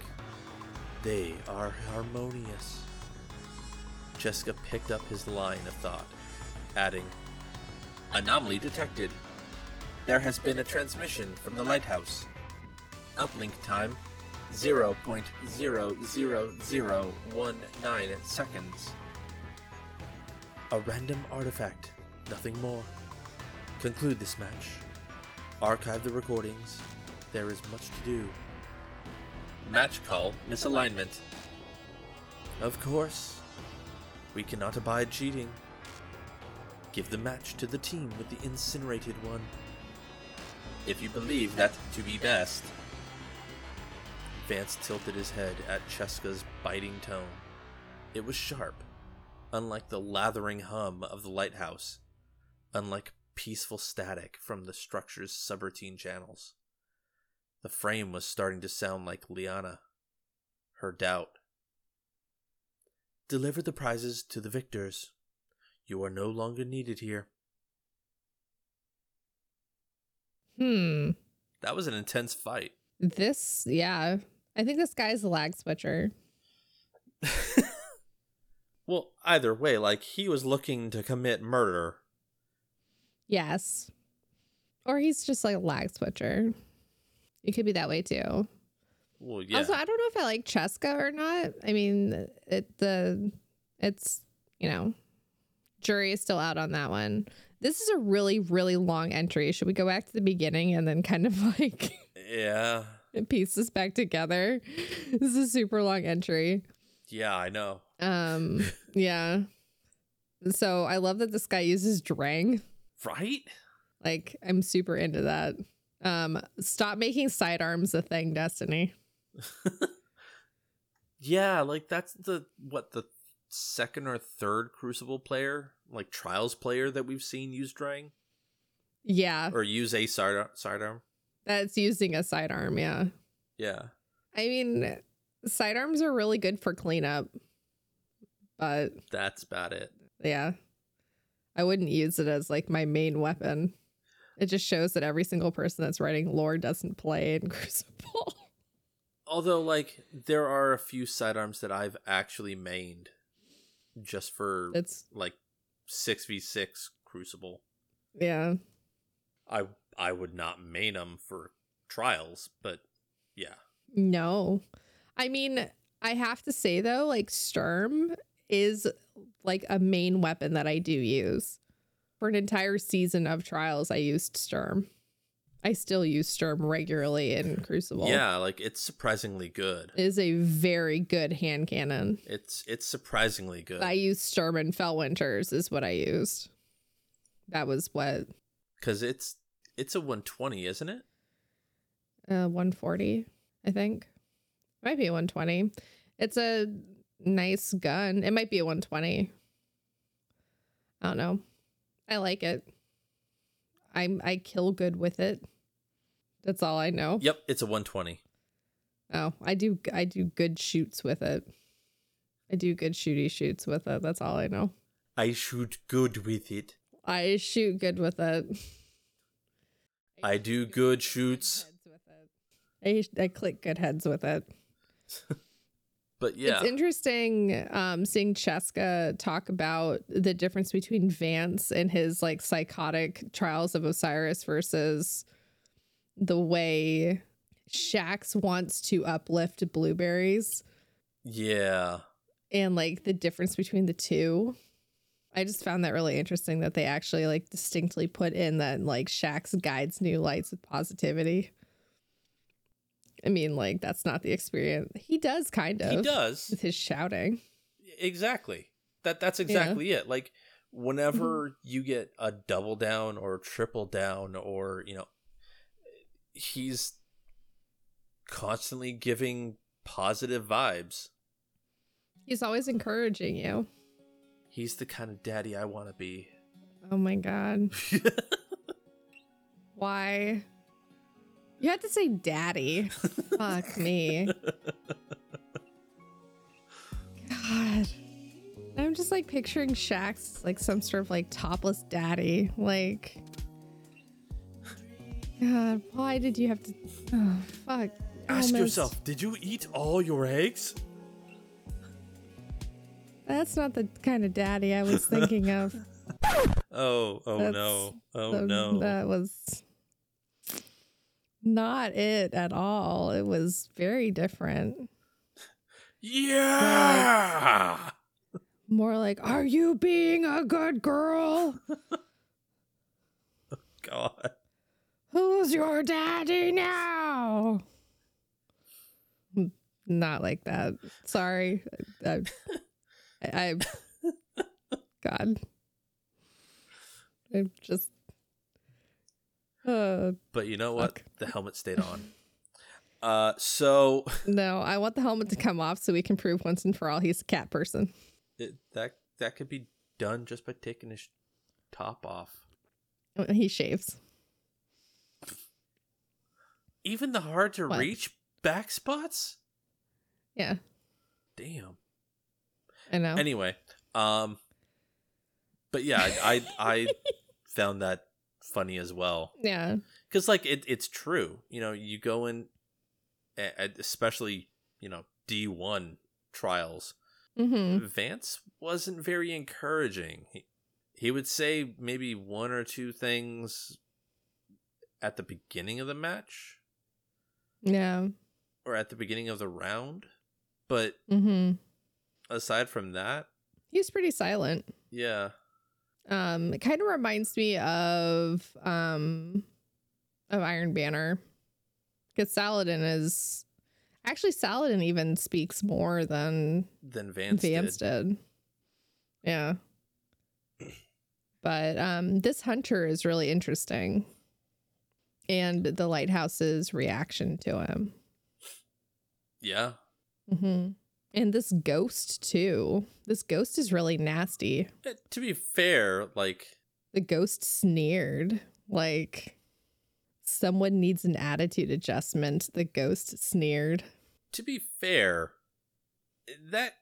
They are harmonious. Cheska picked up his line of thought, adding, Anomaly detected. There has been a transmission from the lighthouse. Uplink time, zero point zero zero zero one nine seconds. A random artifact, nothing more. Conclude this match. Archive the recordings. There is much to do. Match call misalignment. Of course. We cannot abide cheating. Give the match to the team with the incinerated one. If you believe that to be best. Vance tilted his head at Cheska's biting tone. It was sharp, unlike the lathering hum of the lighthouse, unlike peaceful static from the structure's subroutine channels. The frame was starting to sound like Liana, her doubt. Deliver the prizes to the victors. You are no longer needed here. Hmm. That was an intense fight. This, yeah. I think this guy's a lag switcher. Well, either way, like, he was looking to commit murder. Yes. Or he's just like a lag switcher. It could be that way too. Well, yeah. Also, I don't know if I like Cheska or not. I mean, it the it's, you know, jury is still out on that one. This is a really, really long entry. Should we go back to the beginning and then kind of like yeah, piece this back together? This is a super long entry. Yeah, I know. Um, yeah. So I love that this guy uses Drang. Right? Like, I'm super into that. Um, stop making sidearms a thing, Destiny. Yeah, like, that's the, what, the second or third Crucible player, like, Trials player that we've seen use Drang? Yeah. Or use a side- sidearm? That's using a sidearm, yeah. Yeah. I mean, sidearms are really good for cleanup, but... That's about it. Yeah. I wouldn't use it as, like, my main weapon. It just shows that every single person that's writing lore doesn't play in Crucible. Although, like, there are a few sidearms that I've actually mained just for, it's... like, six v six Crucible. Yeah. I I would not main them for Trials, but Yeah. No. I mean, I have to say, though, like Sturm is like a main weapon that I do use. For an entire season of Trials, I used Sturm. I still use Sturm regularly in Crucible. Yeah, like it's surprisingly good. It is a very good hand cannon. It's it's surprisingly good. I used Sturm in Fellwinters is what I used. That was what. Because it's it's a one twenty, isn't it? Uh, one forty, I think. It might be a one twenty. It's a nice gun. It might be a one twenty. I don't know. I like it. I'm I kill good with it. That's all I know. Yep, it's a one twenty. Oh, I do I do good shoots with it. I do good shooty shoots with it. That's all I know. I shoot good with it. I shoot good with it. I, I do good, good shoots. I I click good heads with it. But yeah, it's interesting um, seeing Cheska talk about the difference between Vance and his like psychotic Trials of Osiris versus the way Shax wants to uplift Blueberries. Yeah. And like the difference between the two. I just found that really interesting that they actually like distinctly put in that like Shax guides New Lights with positivity. I mean, like, that's not the experience. He does kind of. He does. With his shouting. Exactly. That That's exactly yeah. it. Like, whenever you get a double down or triple down or, you know, he's constantly giving positive vibes. He's always encouraging you. He's the kind of daddy I want to be. Oh, my God. Why? You had to say daddy. Fuck me. God. I'm just like picturing Shax like some sort of like topless daddy. Like, God, why did you have to? Oh, fuck. Ask Almost. yourself, did you eat all your eggs? That's not the kind of daddy I was thinking of. Oh, oh That's no. Oh the, no. That was not it at all. It was very different. Yeah. But more like, are you being a good girl? Oh, God. Who's your daddy now? Not like that. Sorry. I, I, I God. I'm just Uh, but you know what? Fuck. The helmet stayed on. Uh, so no, I want the helmet to come off so we can prove once and for all he's a cat person. It, that that could be done just by taking his top off. He shaves. Even the hard to what? reach back spots? Yeah. Damn. I know. Anyway, um, but yeah, I I, I found that funny as well. Yeah, because like it, it's true, you know, you go in, especially, you know, D one Trials, mm-hmm. Vance wasn't very encouraging. He, he would say maybe one or two things at the beginning of the match, yeah, or at the beginning of the round, but mm-hmm. aside from that, he's pretty silent. Yeah. Um, it kind of reminds me of um, of Iron Banner, because Saladin is actually Saladin even speaks more than than Vance, Vance did. did. Yeah, but um, this hunter is really interesting, and the Lighthouse's reaction to him. Yeah. Mm-hmm. And this ghost, too. This ghost is really nasty. To be fair, like... The ghost sneered. Like, someone needs an attitude adjustment. The ghost sneered. To be fair, that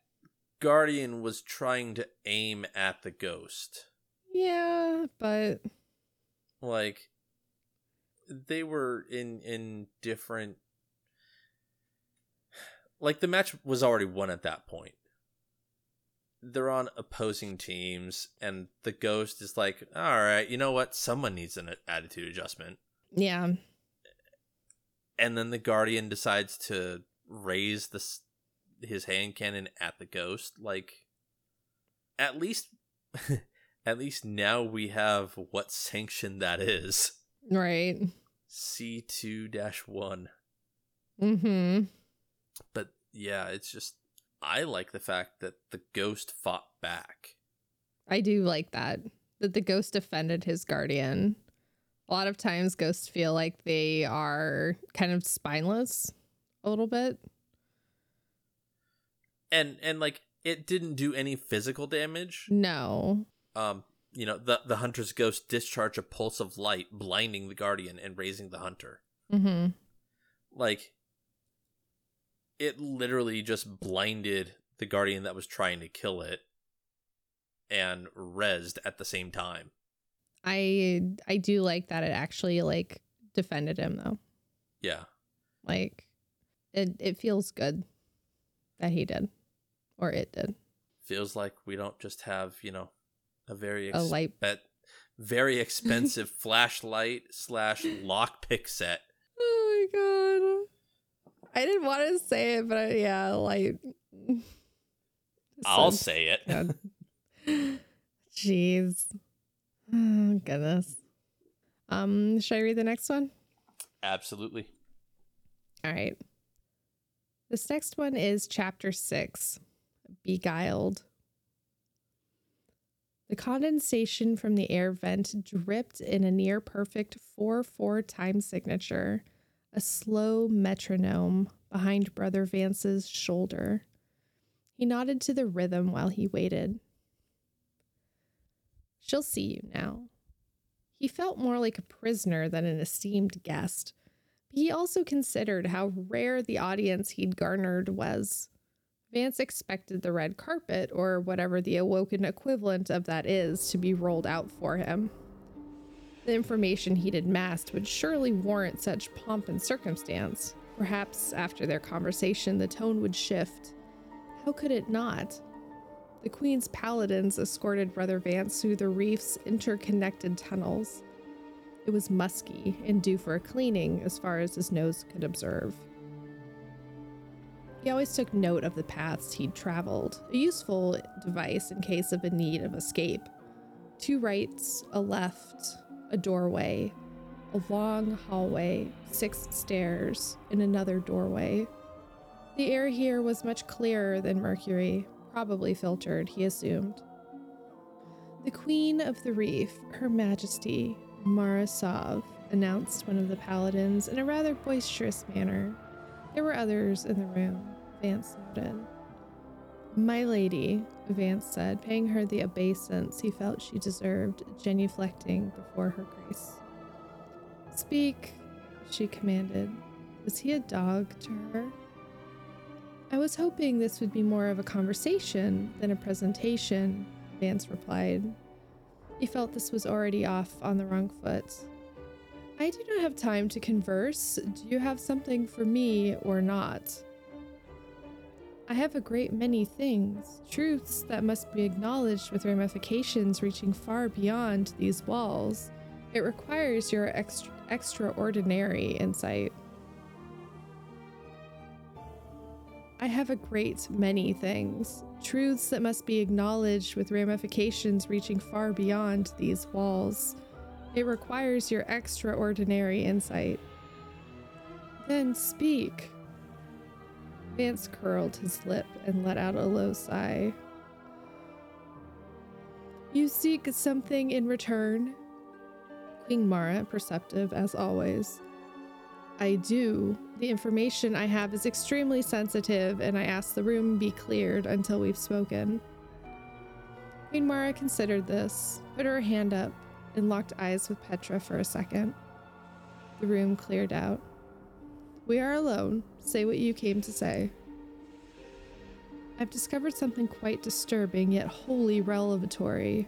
guardian was trying to aim at the ghost. Yeah, but... Like, they were in, in different... Like, the match was already won at that point. They're on opposing teams, and the ghost is like, all right, you know what? Someone needs an attitude adjustment. Yeah. And then the Guardian decides to raise the his hand cannon at the ghost. Like, at least, at least now we have what sanction that is. Right. C two dash one. Mm-hmm. But yeah, it's just, I like the fact that the ghost fought back. I do like that. That the ghost defended his Guardian. A lot of times ghosts feel like they are kind of spineless a little bit. And and like it didn't do any physical damage. No. Um, you know, the, the hunter's ghost discharged a pulse of light, blinding the Guardian and raising the hunter. Mm-hmm. Like, it literally just blinded the Guardian that was trying to kill it and rezzed at the same time. I I do like that it actually, like, defended him, though. Yeah. Like, it, it feels good that he did. Or it did. Feels like we don't just have, you know, a very, exp- a light. very expensive flashlight slash lockpick set. Oh, my God. I didn't want to say it, but I, yeah, like... So, I'll say it. God. Jeez. Oh, goodness. Um, should I read the next one? Absolutely. All right. This next one is Chapter six, Beguiled. The condensation from the air vent dripped in a near-perfect four four time signature, a slow metronome behind Brother Vance's shoulder. He nodded to the rhythm while he waited. She'll see you now. He felt more like a prisoner than an esteemed guest, but he also considered how rare the audience he'd garnered was. Vance expected the red carpet, or whatever the awoken equivalent of that is, to be rolled out for him. The information he'd amassed would surely warrant such pomp and circumstance. Perhaps after their conversation, the tone would shift. How could it not? The Queen's paladins escorted Brother Vance through the reef's interconnected tunnels. It was musky and due for a cleaning as far as his nose could observe. He always took note of the paths he'd traveled, a useful device in case of a need of escape. Two rights, a left, a doorway, a long hallway, six stairs, and another doorway. The air here was much clearer than Mercury. Probably filtered, he assumed. The Queen of the Reef, Her Majesty, Mara Sov, announced one of the paladins in a rather boisterous manner. There were others in the room, Vance noted. My lady, Vance said, paying her the obeisance he felt she deserved, genuflecting before her grace. Speak, she commanded. Was he a dog to her? I was hoping this would be more of a conversation than a presentation, Vance replied. He felt this was already off on the wrong foot. I do not have time to converse. Do you have something for me or not? I have a great many things, truths that must be acknowledged with ramifications reaching far beyond these walls. It requires your extra- extraordinary insight. I have a great many things, truths that must be acknowledged with ramifications reaching far beyond these walls. It requires your extraordinary insight. Then speak. Vance curled his lip and let out a low sigh. You seek something in return? Queen Mara, perceptive as always. I do. The information I have is extremely sensitive, and I ask the room be cleared until we've spoken. Queen Mara considered this, put her hand up, and locked eyes with Petra for a second. The room cleared out. We are alone. Say what you came to say. I've discovered something quite disturbing, yet wholly revelatory.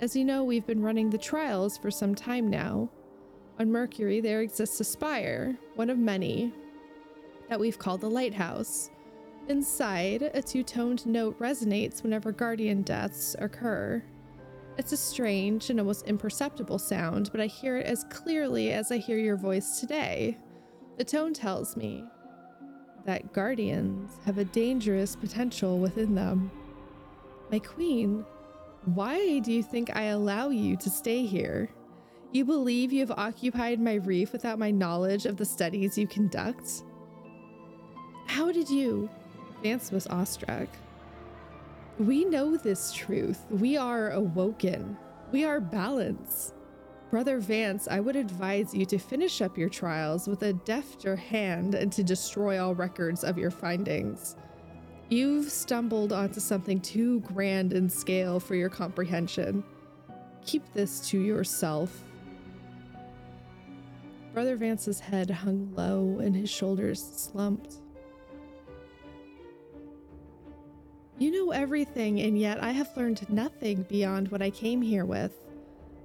As you know, we've been running the trials for some time now. On Mercury, there exists a spire, one of many, that we've called the Lighthouse. Inside, a two-toned note resonates whenever Guardian deaths occur. It's a strange and almost imperceptible sound, but I hear it as clearly as I hear your voice today. The tone tells me that guardians have a dangerous potential within them. My queen, why do you think I allow you to stay here? You believe you have occupied my reef without my knowledge of the studies you conduct? How did you? Vance was awestruck. We know this truth. We are awoken. We are balanced. Brother Vance, I would advise you to finish up your trials with a defter hand and to destroy all records of your findings. You've stumbled onto something too grand in scale for your comprehension. Keep this to yourself. Brother Vance's head hung low and his shoulders slumped. You know everything, and yet I have learned nothing beyond what I came here with.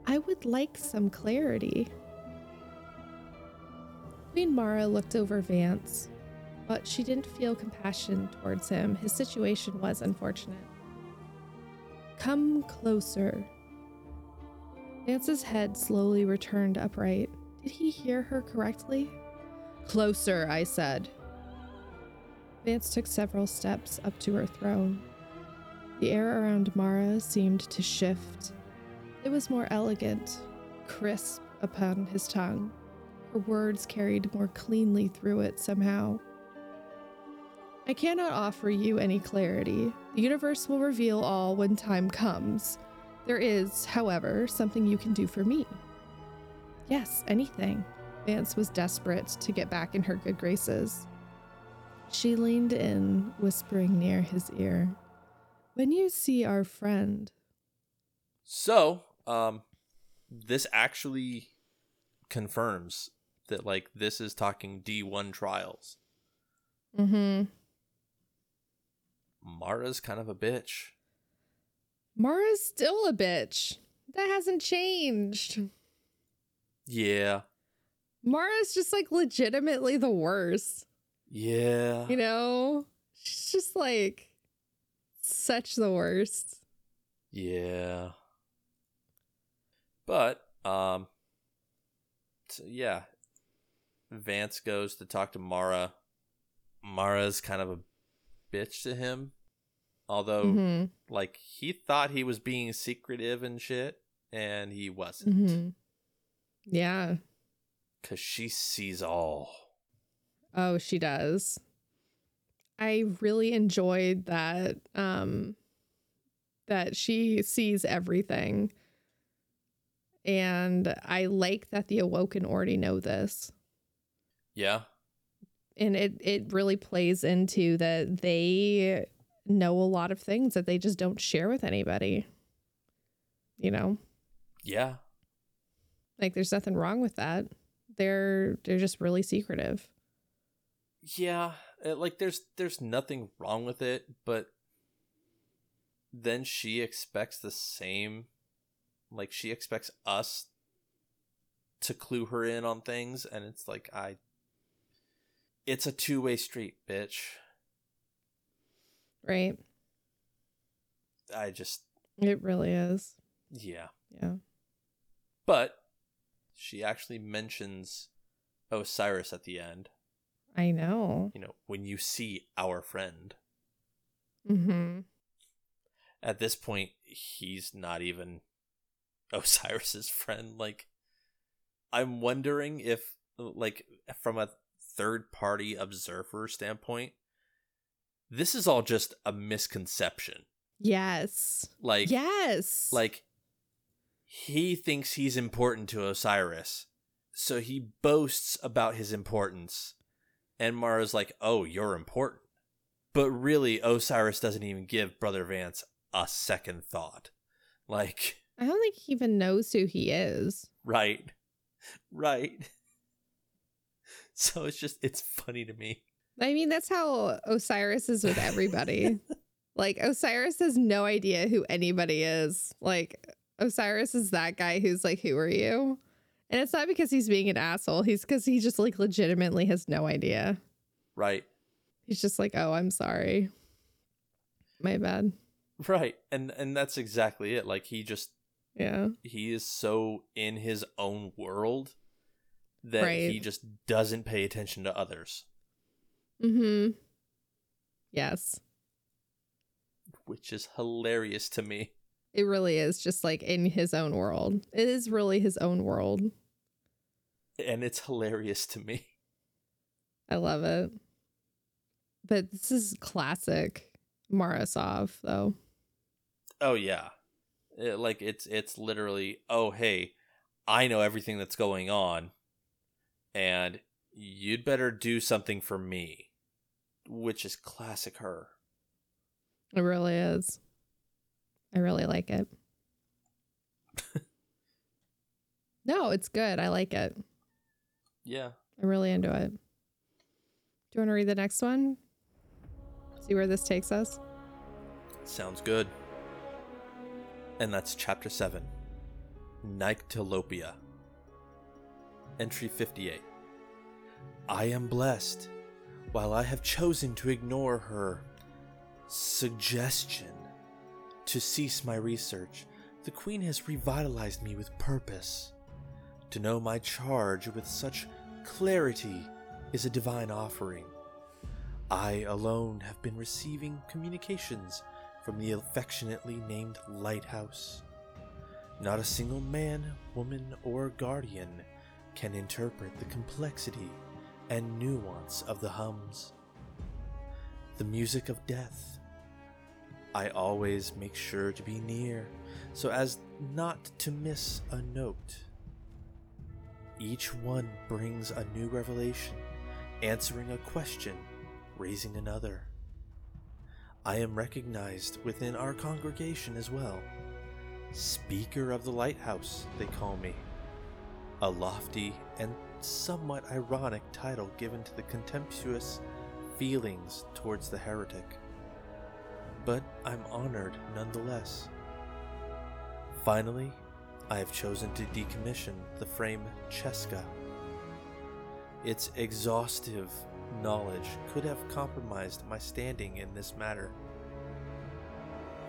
I would like some clarity. Queen Mara looked over Vance, but she didn't feel compassion towards him. His situation was unfortunate. Come closer. Vance's head slowly returned upright. Did he hear her correctly? Closer, I said. Vance took several steps up to her throne. The air around Mara seemed to shift. It was more elegant, crisp upon his tongue. Her words carried more cleanly through it somehow. I cannot offer you any clarity. The universe will reveal all when time comes. There is, however, something you can do for me. Yes, anything. Vance was desperate to get back in her good graces. She leaned in, whispering near his ear. When you see our friend... So, um, this actually confirms that, like, this is talking D one trials. Mm-hmm. Mara's kind of a bitch. Mara's still a bitch. That hasn't changed. Yeah. Mara's just, like, legitimately the worst. Yeah. You know? She's just, like, such the worst. Yeah. But, um, so yeah, Vance goes to talk to Mara. Mara's kind of a bitch to him. Although, mm-hmm. like, he thought he was being secretive and shit, and he wasn't. Mm-hmm. Yeah. Because she sees all. Oh, she does. I really enjoyed that, um, that she sees everything. And I like that the Awoken already know this. Yeah. And it, it really plays into that they know a lot of things that they just don't share with anybody. You know? Yeah. Like, there's nothing wrong with that. They're they're just really secretive. Yeah. Like, there's there's nothing wrong with it, but then she expects the same... Like, she expects us to clue her in on things, and it's like, I... It's a two-way street, bitch. Right. I just... It really is. Yeah. Yeah. But she actually mentions Osiris at the end. I know. You know, when you see our friend. Mm-hmm. At this point, he's not even... Osiris's friend. Like, I'm wondering if, like, from a third party observer standpoint, this is all just a misconception. Yes. Like, yes. Like, he thinks he's important to Osiris, so he boasts about his importance, and Mara's like, oh, you're important. But really, Osiris doesn't even give Brother Vance a second thought. Like, I don't think he even knows who he is. Right. Right. So it's just, it's funny to me. I mean, that's how Osiris is with everybody. Like, Osiris has no idea who anybody is. Like, Osiris is that guy who's like, who are you? And it's not because he's being an asshole. He's because he just, like, legitimately has no idea. Right. He's just like, oh, I'm sorry. My bad. Right. And, and that's exactly it. Like, he just... Yeah. He is so in his own world that right. he just doesn't pay attention to others. Mm-hmm. Yes. Which is hilarious to me. It really is just like in his own world. It is really his own world. And it's hilarious to me. I love it. But this is classic Mara Sov, though. Oh, yeah. It, like, it's it's literally, oh, hey, I know everything that's going on, and you'd better do something for me, which is classic her. It really is. I really like it. No, it's good. I like it. Yeah. I'm really into it. Do you want to read the next one? See where this takes us? Sounds good. And that's chapter seven. Nyctalopia. Entry fifty-eight. I am blessed. While I have chosen to ignore her suggestion to cease my research, the Queen has revitalized me with purpose. To know my charge with such clarity is a divine offering. I alone have been receiving communications from the affectionately named Lighthouse. Not a single man, woman, or guardian can interpret the complexity and nuance of the hums. The music of death. I always make sure to be near, so as not to miss a note. Each one brings a new revelation, answering a question, raising another. I am recognized within our congregation as well. Speaker of the Lighthouse, they call me. A lofty and somewhat ironic title given to the contemptuous feelings towards the heretic. But I'm honored nonetheless. Finally, I have chosen to decommission the frame Cheska. Its exhaustive knowledge could have compromised my standing in this matter.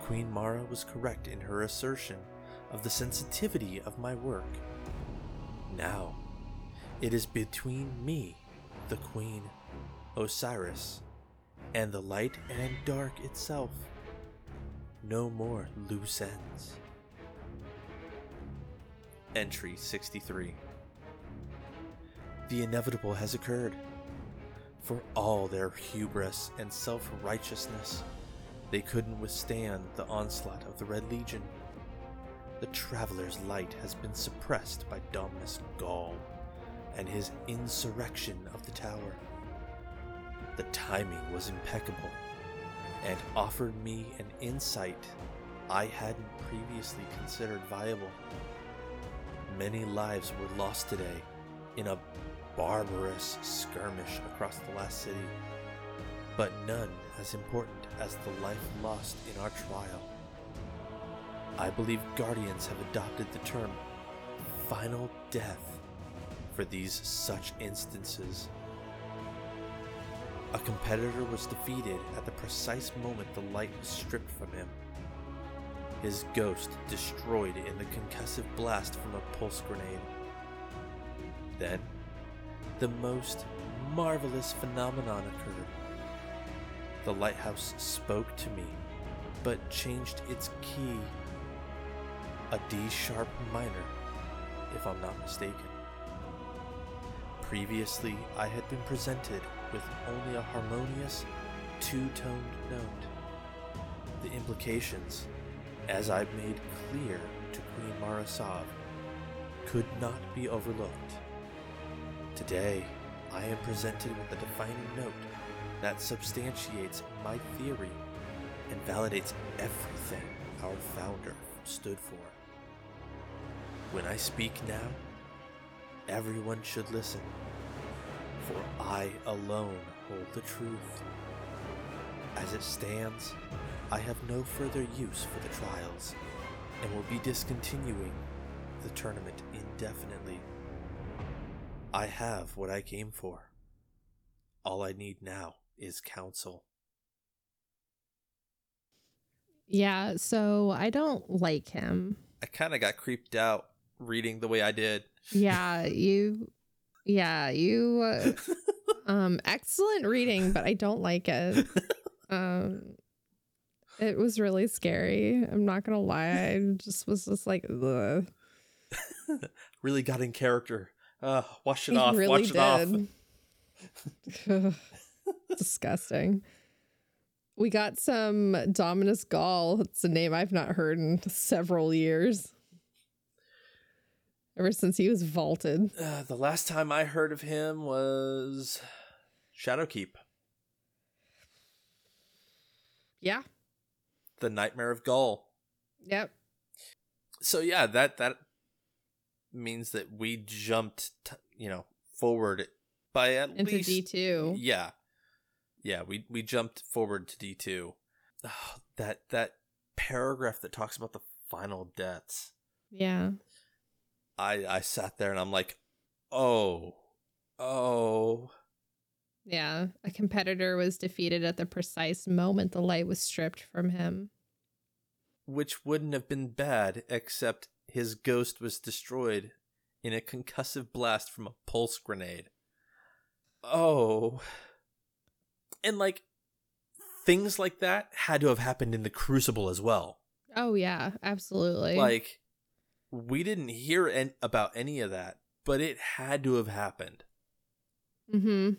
Queen Mara was correct in her assertion of the sensitivity of my work. Now, it is between me, the Queen, Osiris, and the light and dark itself. No more loose ends. Entry sixty-three. The inevitable has occurred. For all their hubris and self-righteousness, they couldn't withstand the onslaught of the Red Legion. The Traveler's light has been suppressed by Dominus Gaul and his insurrection of the Tower. The timing was impeccable, and offered me an insight I hadn't previously considered viable. Many lives were lost today in a barbarous skirmish across the last city, but none as important as the life lost in our trial. I believe Guardians have adopted the term final death for these such instances. A competitor was defeated at the precise moment the light was stripped from him. His ghost destroyed in the concussive blast from a pulse grenade. Then, the most marvelous phenomenon occurred. The lighthouse spoke to me, but changed its key. A D-sharp minor, if I'm not mistaken. Previously, I had been presented with only a harmonious, two-toned note. The implications, as I made clear to Queen Mara Sov, could not be overlooked. Today, I am presented with a defining note that substantiates my theory and validates everything our founder stood for. When I speak now, everyone should listen. For I alone hold the truth. As it stands, I have no further use for the trials, and will be discontinuing the tournament indefinitely. I have what I came for. All I need now is counsel. Yeah, so I don't like him. I kind of got creeped out reading the way I did. Yeah, you... Yeah, you uh, um excellent reading, but I don't like it. Um it was really scary, I'm not gonna lie. I just was just like ugh. Really got in character. Uh wash it I off really wash it off. Disgusting. We got some Dominus Gaul. It's a name I've not heard in several years. Ever since he was vaulted. Uh, the last time I heard of him was Shadowkeep. Yeah. The Nightmare of Gaul. Yep. So yeah, that that means that we jumped, t- you know, forward by at Into least D two. Yeah. Yeah, we we jumped forward to D two. Oh, that that paragraph that talks about the final deaths. Yeah. I, I sat there and I'm like, oh, oh. Yeah, a competitor was defeated at the precise moment the light was stripped from him. Which wouldn't have been bad, except his ghost was destroyed in a concussive blast from a pulse grenade. Oh. And like, things like that had to have happened in the Crucible as well. Oh, yeah, absolutely. Like... We didn't hear en- about any of that, but it had to have happened. Mm-hmm.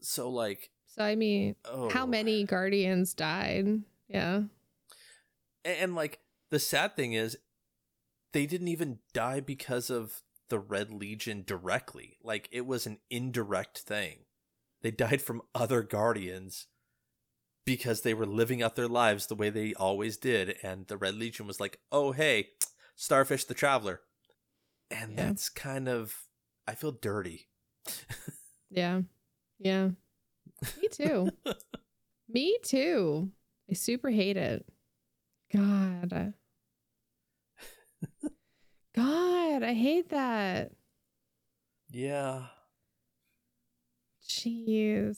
So, like... So, I mean, oh. How many Guardians died? Yeah. And, and, like, the sad thing is, they didn't even die because of the Red Legion directly. Like, it was an indirect thing. They died from other Guardians because they were living out their lives the way they always did. And the Red Legion was like, oh, hey... Starfish the Traveler. And yeah. That's kind of... I feel dirty. Yeah. Yeah. Me too. Me too. I super hate it. God. God, I hate that. Yeah. Jeez.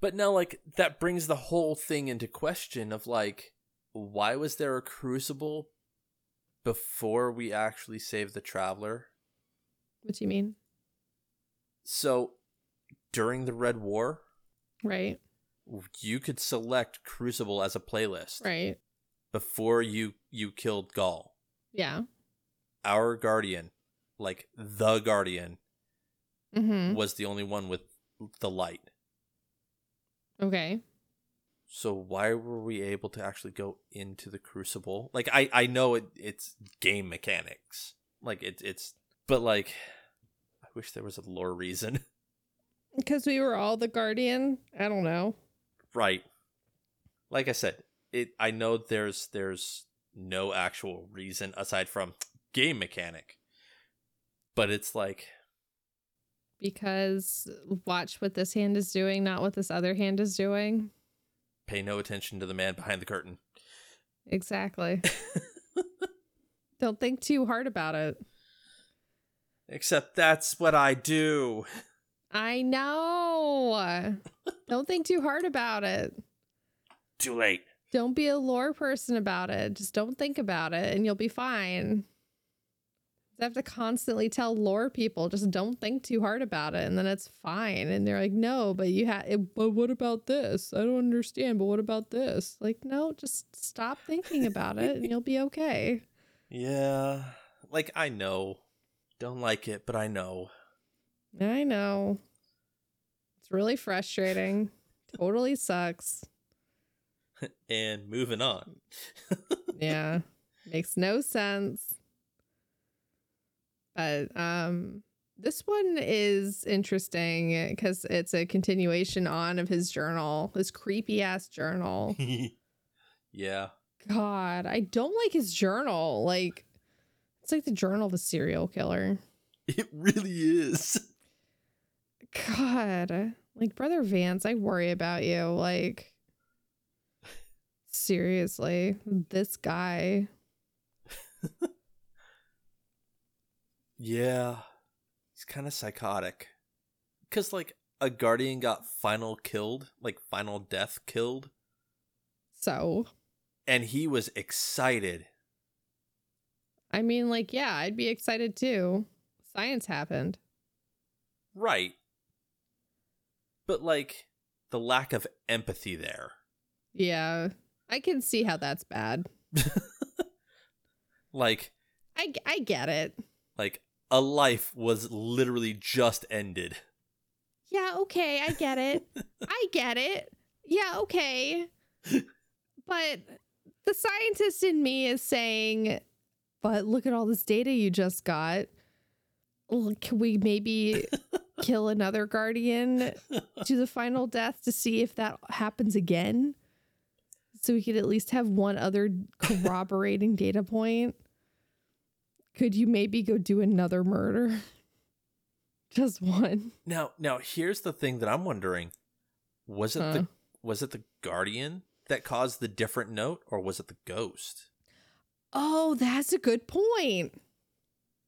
But now, like, that brings the whole thing into question of, like, why was there a Crucible... before we actually save the Traveler? What do you mean? So, during the Red War... Right. You could select Crucible as a playlist. Right. Before you, you killed Gaul. Yeah. Our Guardian, like the Guardian, mm-hmm. was the only one with the light. Okay. So why were we able to actually go into the Crucible? Like, I, I know it, it's game mechanics. Like, it, it's... But, like, I wish there was a lore reason. Because we were all the Guardian? I don't know. Right. Like I said, it. I know there's there's no actual reason aside from game mechanic. But it's like... Because watch what this hand is doing, not what this other hand is doing. Pay no attention to the man behind the curtain. Exactly. Don't think too hard about it. Except that's what I do. I know. Don't think too hard about it. Too late. Don't be a lore person about it. Just don't think about it and you'll be fine. I have to constantly tell lore people, just don't think too hard about it, and then it's fine. And they're like, no, but you have. But what about this? I don't understand. But what about this? Like, no, just stop thinking about it, and you'll be okay. Yeah, like I know, don't like it, but I know. I know. It's really frustrating. Totally sucks. And moving on. Yeah, makes no sense. But um, this one is interesting because it's a continuation on of his journal, his creepy ass journal. Yeah. God, I don't like his journal. Like, it's like the journal of a serial killer. It really is. God, like Brother Vance, I worry about you. Like, seriously, this guy. Yeah, he's kind of psychotic. Because, like, a Guardian got final killed, like, final death killed. So? And he was excited. I mean, like, yeah, I'd be excited, too. Science happened. right. But, like, the lack of empathy there. Yeah, I can see how that's bad. Like... I, I get it. Like, a life was literally just ended. Yeah, okay, I get it. I get it. Yeah, okay. But the scientist in me is saying, but look at all this data you just got. Can we maybe kill another guardian to the final death to see if that happens again? So we could at least have one other corroborating data point. Could you maybe go do another murder? Just one. Now, now here's the thing that I'm wondering. Was it huh. the was it the guardian that caused the different note, or was it the ghost? Oh, that's a good point.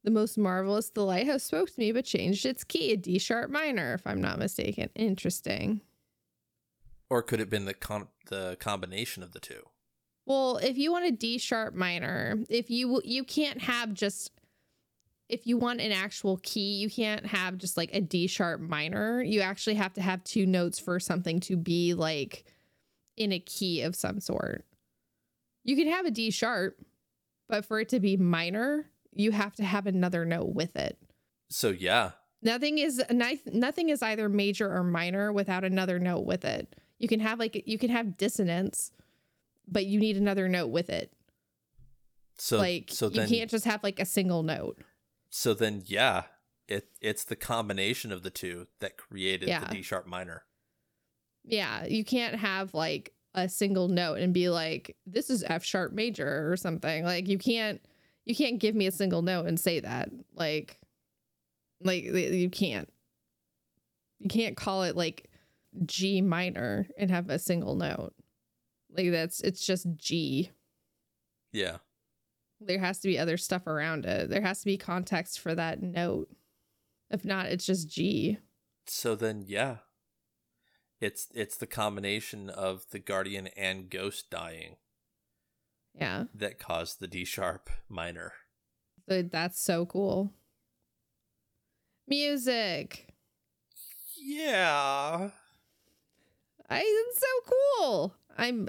The most marvelous, the lighthouse spoke to me, but changed its key, a D sharp minor, if I'm not mistaken. Interesting. Or could it have been the com- the combination of the two? Well, if you want a D sharp minor, if you you can't have just, if you want an actual key, you can't have just like a D sharp minor. You actually have to have two notes for something to be like in a key of some sort. You can have a D sharp, but for it to be minor, you have to have another note with it. So, yeah. Nothing is nothing is either major or minor without another note with it. You can have like you can have dissonance, but you need another note with it. So like so then, you can't just have like a single note. So then, yeah, it it's the combination of the two that created yeah. the D sharp minor. Yeah, you can't have like a single note and be like, this is F sharp major or something. Like you can't. You can't give me a single note and say that. Like, like you can't. You can't call it like G minor and have a single note. Like that's it's just G. Yeah. There has to be other stuff around it. There has to be context for that note. If not, it's just G. So then, yeah. It's it's the combination of the guardian and ghost dying. Yeah. That caused the D sharp minor. That's so cool. Music. Yeah. I, it's so cool. I'm,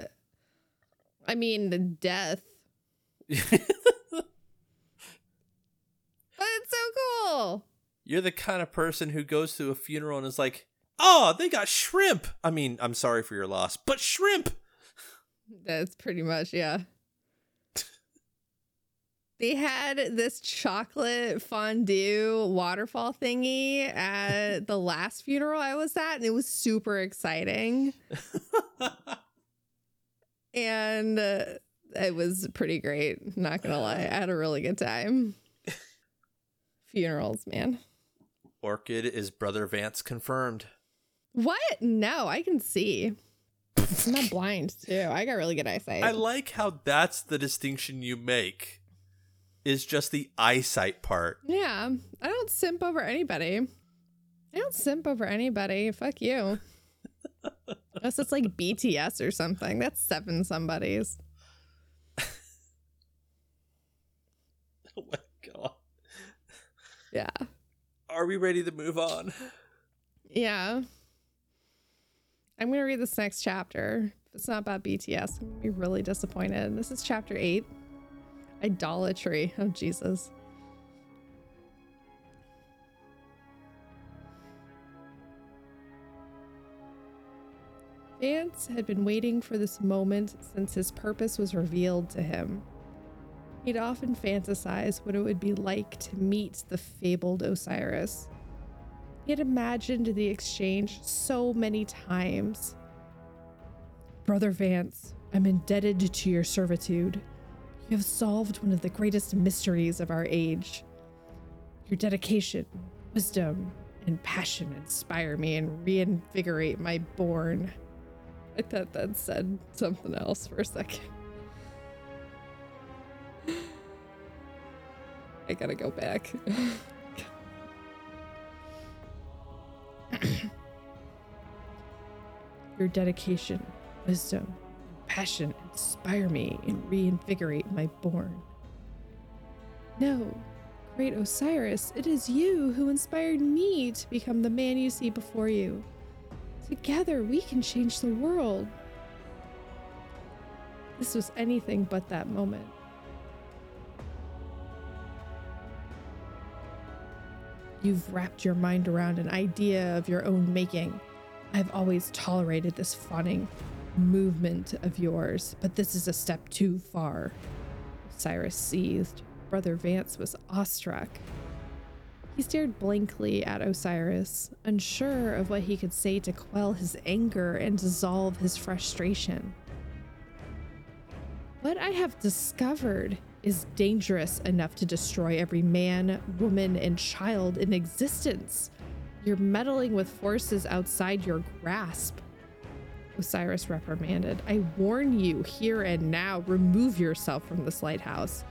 I mean, the death. But it's so cool. You're the kind of person who goes to a funeral and is like, oh, they got shrimp. I mean, I'm sorry for your loss, but shrimp. That's pretty much, yeah. They had this chocolate fondue waterfall thingy at the last funeral I was at, and it was super exciting. And uh, it was pretty great, not gonna lie. I had a really good time. Funerals, man. Orchid is Brother Vance confirmed. What? No, I can see. I'm not blind, too. I got really good eyesight. I like how that's the distinction you make. Is just the eyesight part. Yeah. I don't simp over anybody. I don't simp over anybody. Fuck you. Unless it's like B T S or something. That's seven somebodies. Oh my God. Yeah. Are we ready to move on? Yeah. I'm going to read this next chapter. If it's not about B T S, I'm going to be really disappointed. This is chapter eight. Idolatry of Jesus. Vance had been waiting for this moment since his purpose was revealed to him. He'd often fantasized what it would be like to meet the fabled Osiris. He had imagined the exchange so many times. Brother Vance, I'm indebted to your servitude. You have solved one of the greatest mysteries of our age. Your dedication, wisdom, and passion inspire me and reinvigorate my born. I thought that said something else for a second. I gotta go back. Your dedication, wisdom, passion inspire me and reinvigorate my born. No, Great Osiris, it is you who inspired me to become the man you see before you. Together, we can change the world. This was anything but that moment. You've wrapped your mind around an idea of your own making. I've always tolerated this fawning movement of yours, but this is a step too far. Cyrus seethed. Brother Vance was awestruck. He stared blankly at Osiris, unsure of what he could say to quell his anger and dissolve his frustration. What I have discovered is dangerous enough to destroy every man, woman, and child in existence. You're meddling with forces outside your grasp. Osiris reprimanded. I warn you here and now, remove yourself from this lighthouse.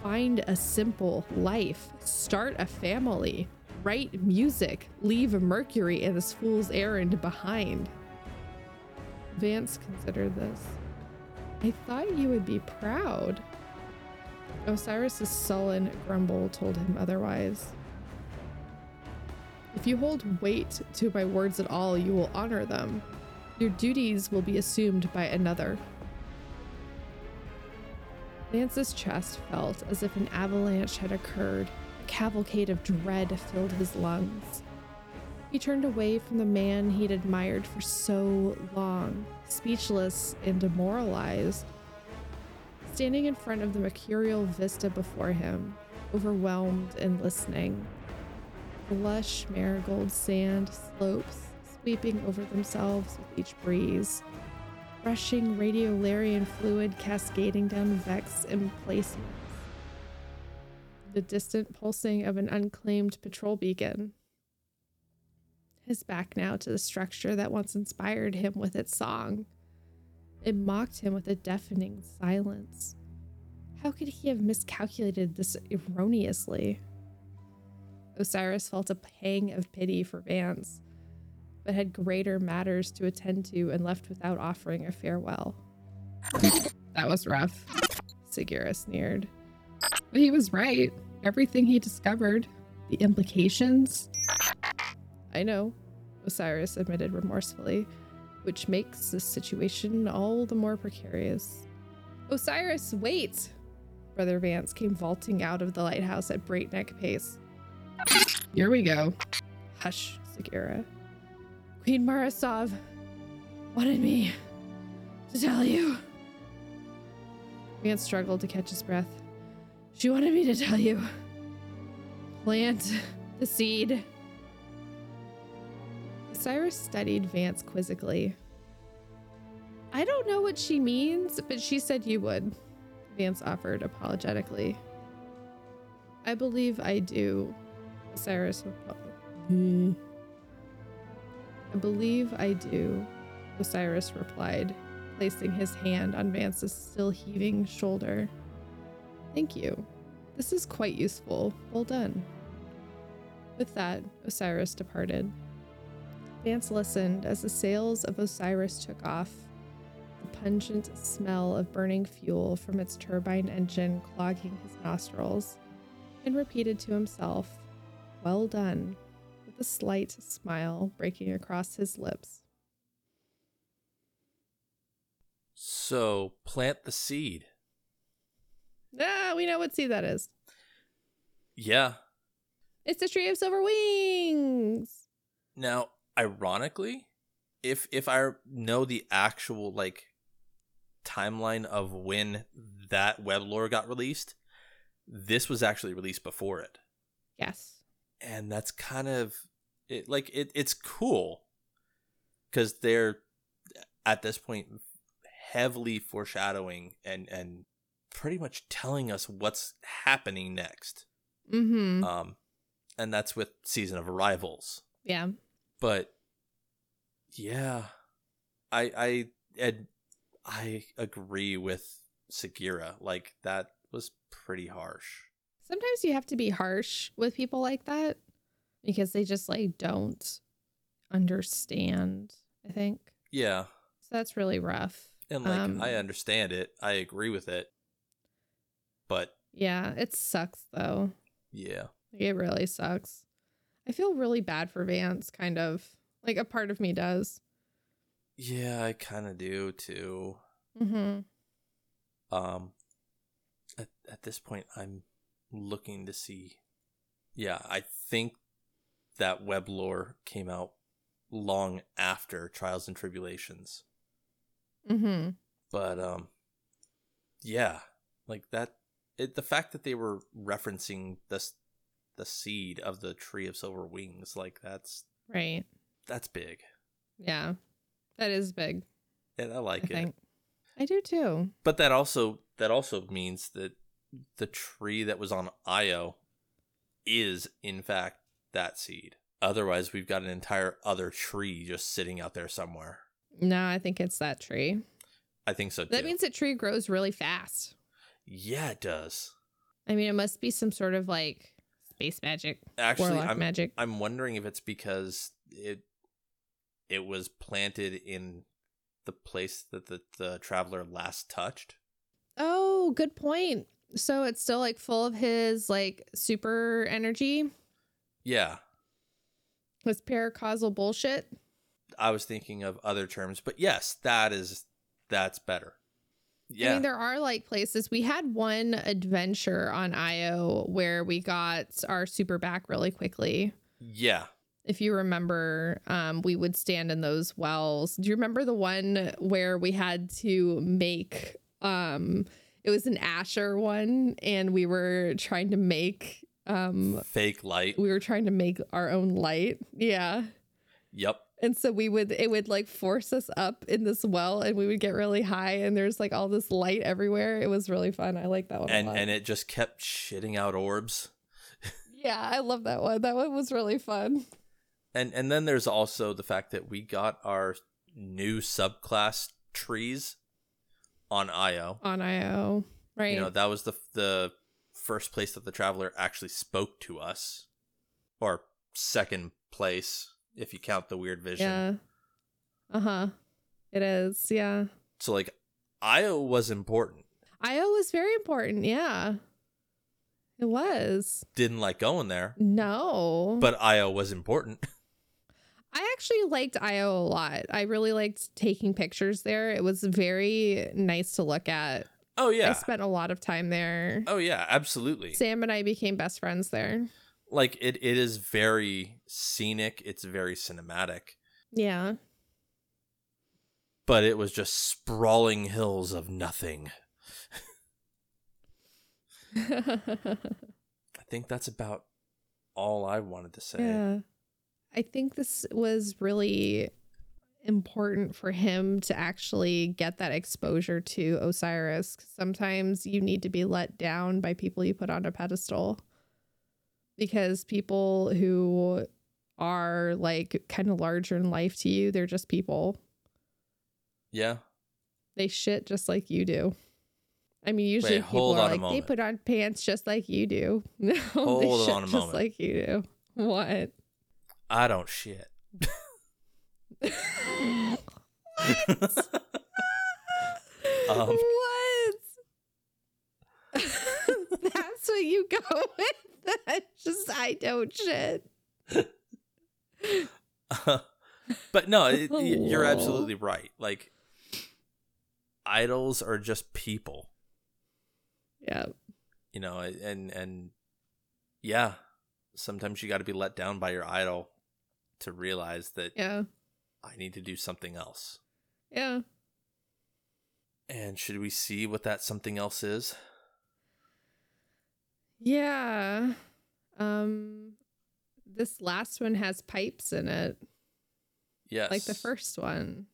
Find a simple life. Start a family. Write music. Leave Mercury and this fool's errand behind. Vance considered this. I thought you would be proud. Osiris's sullen grumble told him otherwise. If you hold weight to my words at all, you will honor them. Your duties will be assumed by another. Lance's chest felt as if an avalanche had occurred. A cavalcade of dread filled his lungs. He turned away from the man he'd admired for so long, speechless and demoralized. Standing in front of the mercurial vista before him, overwhelmed and listening. The lush marigold sand slopes sweeping over themselves with each breeze. Rushing radiolarian fluid cascading down Vex emplacements. The distant pulsing of an unclaimed patrol beacon. His back now to the structure that once inspired him with its song. It mocked him with a deafening silence. How could he have miscalculated this erroneously? Osiris felt a pang of pity for Vance, but had greater matters to attend to and left without offering a farewell. That was rough, Sagira sneered. But he was right. Everything he discovered, the implications. I know, Osiris admitted remorsefully, which makes this situation all the more precarious. Osiris, wait! Brother Vance came vaulting out of the lighthouse at breakneck pace. Here we go. Hush, Sagira. Queen Mara Sov wanted me to tell you. Vance struggled to catch his breath. She wanted me to tell you. Plant the seed. Cyrus studied Vance quizzically. I don't know what she means, but she said you would, Vance offered apologetically. I believe I do, Cyrus replied. I believe I do, Osiris replied, placing his hand on Vance's still heaving shoulder. Thank you. This is quite useful. Well done. With that, Osiris departed. Vance listened as the sails of Osiris took off. The pungent smell of burning fuel from its turbine engine clogging his nostrils, and repeated to himself, well done. A slight smile breaking across his lips. So, plant the seed. Ah, we know what seed that is. Yeah. It's the tree of silver wings. Now, ironically, if if I know the actual like timeline of when that web lore got released, this was actually released before it. Yes. And that's kind of it, like it, it's cool because they're at this point heavily foreshadowing and, and pretty much telling us what's happening next. Mm-hmm. Um, and that's with Season of Arrivals. Yeah. But yeah, I I and I agree with Sagira. Like that was pretty harsh. Sometimes you have to be harsh with people like that because they just like don't understand, I think. Yeah. So that's really rough. And like, um, I understand it. I agree with it. But. Yeah, it sucks though. Yeah. It really sucks. I feel really bad for Vance, kind of. Like, a part of me does. Yeah, I kind of do, too. Mm-hmm. Um, at, at this point, I'm looking to see. Yeah, I think that web lore came out long after Trials and Tribulations. Mm-hmm. But, um, yeah, like that, it, the fact that they were referencing this, the seed of the Tree of Silver Wings, like that's right. That's big. Yeah, that is big. And I like I it. Think. I do too. But that also, that also means that the tree that was on Io is in fact that seed. Otherwise, we've got an entire other tree just sitting out there somewhere. No, I think it's that tree. I think so, too. That means that tree grows really fast. Yeah, it does. I mean, it must be some sort of, like, space magic, actually, warlock I'm, magic. I'm wondering if it's because it it was planted in the place that the, the Traveler last touched. Oh, good point. So it's still, like, full of his, like, super energy? Yeah. His paracausal bullshit? I was thinking of other terms, but yes, that is... That's better. Yeah. I mean, there are like places. We had one adventure on Io where we got our super back really quickly. Yeah. If you remember, um, we would stand in those wells. Do you remember the one where we had to make, um, it was an Asher one and we were trying to make, um, fake light. We were trying to make our own light. Yeah. Yep. And so we would, it would like force us up in this well and we would get really high and there's like all this light everywhere. It was really fun. I like that one. And a lot. And it just kept shitting out orbs. Yeah, I love that one. That one was really fun. And and then there's also the fact that we got our new subclass trees on Io. On Io. Right. You know, that was the the first place that the Traveler actually spoke to us. Or second place. If you count the weird vision. Yeah. Uh-huh. It is. Yeah. So like Io was important. Io was very important. Yeah. It was. Didn't like going there. No. But Io was important. I actually liked Io a lot. I really liked taking pictures there. It was very nice to look at. Oh, yeah. I spent a lot of time there. Oh, yeah. Absolutely. Sam and I became best friends there. Like, it, it is very scenic. It's very cinematic. Yeah. But it was just sprawling hills of nothing. I think that's about all I wanted to say. Yeah. I think this was really important for him to actually get that exposure to Osiris. Sometimes you need to be let down by people you put on a pedestal. Because people who are, like, kind of larger in life to you, they're just people. Yeah. They shit just like you do. I mean, usually Wait, people are like, they put on pants just like you do. No, hold they shit on a just moment. Like you do. What? I don't shit. What? um. What? That's what you go with? Just I don't shit. uh, but no, it, you're absolutely right. Like, idols are just people. Yeah. You know, and and yeah, sometimes you got to be let down by your idol to realize that. Yeah. I need to do something else. Yeah. And should we see what that something else is? Yeah. Um, this last one has pipes in it. Yes. Like the first one.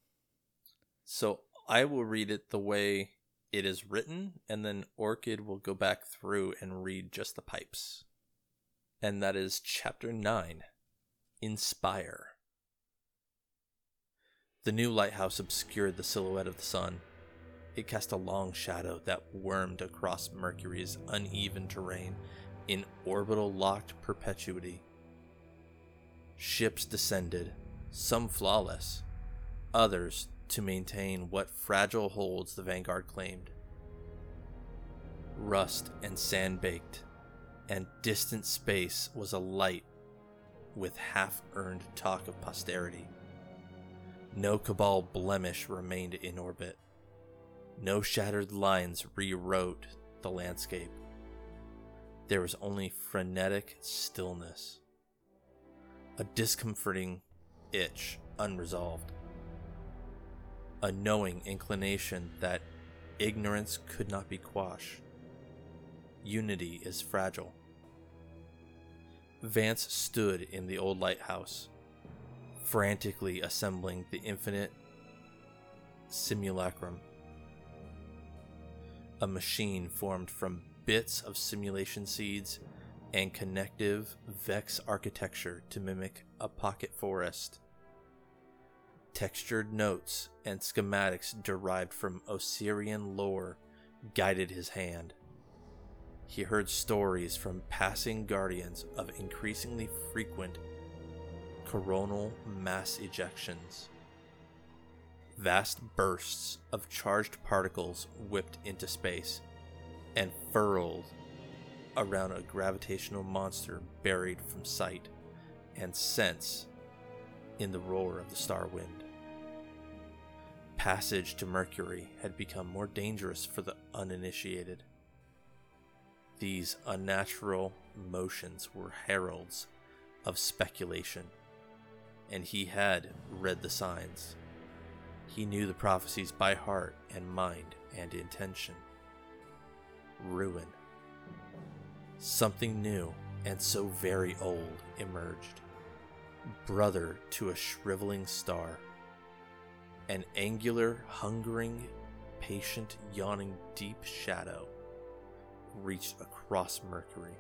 So I will read it the way it is written, and then Orchid will go back through and read just the pipes. And that is chapter nine, Inspire. The new lighthouse obscured the silhouette of the sun. It cast a long shadow that wormed across Mercury's uneven terrain in orbital locked perpetuity. Ships descended, some flawless, others to maintain what fragile holds the Vanguard claimed. Rust and sand baked, and distant space was alight with half-earned talk of posterity. No Cabal blemish remained in orbit. No shattered lines rewrote the landscape. There was only frenetic stillness. A discomforting itch unresolved. A knowing inclination that ignorance could not be quashed. Unity is fragile. Vance stood in the old lighthouse, frantically assembling the infinite simulacrum. A machine formed from bits of simulation seeds and connective Vex architecture to mimic a pocket forest. Textured notes and schematics derived from Osirian lore guided his hand. He heard stories from passing guardians of increasingly frequent coronal mass ejections. Vast bursts of charged particles whipped into space and furled around a gravitational monster buried from sight and sense in the roar of the star wind. Passage to Mercury had become more dangerous for the uninitiated. These unnatural motions were heralds of speculation, and he had read the signs. He knew the prophecies by heart and mind and intention. Ruin. Something new and so very old emerged. Brother to a shriveling star. An angular, hungering, patient, yawning deep shadow reached across Mercury.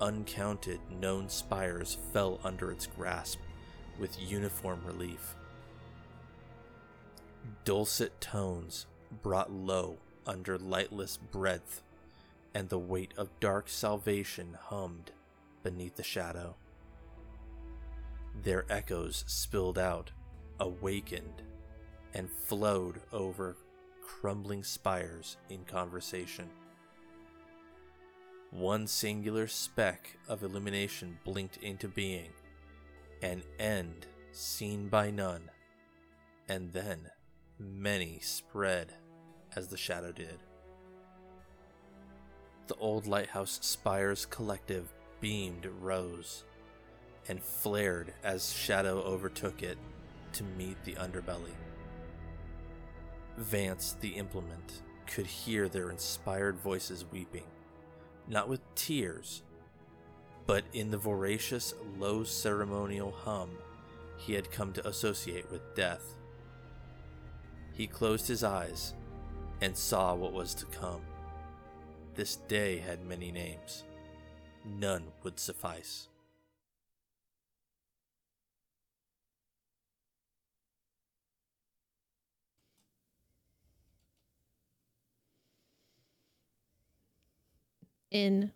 Uncounted known spires fell under its grasp with uniform relief. Dulcet tones brought low under lightless breadth, and the weight of dark salvation hummed beneath the shadow. Their echoes spilled out, awakened, and flowed over crumbling spires in conversation. One singular speck of illumination blinked into being, an end seen by none, and then many spread as the shadow did. The old lighthouse spire's collective beamed, rose, and flared as shadow overtook it to meet the underbelly. Vance, the implement, could hear their inspired voices weeping, not with tears, but in the voracious, low ceremonial hum he had come to associate with death. He closed his eyes and saw what was to come. This day had many names. None would suffice. In.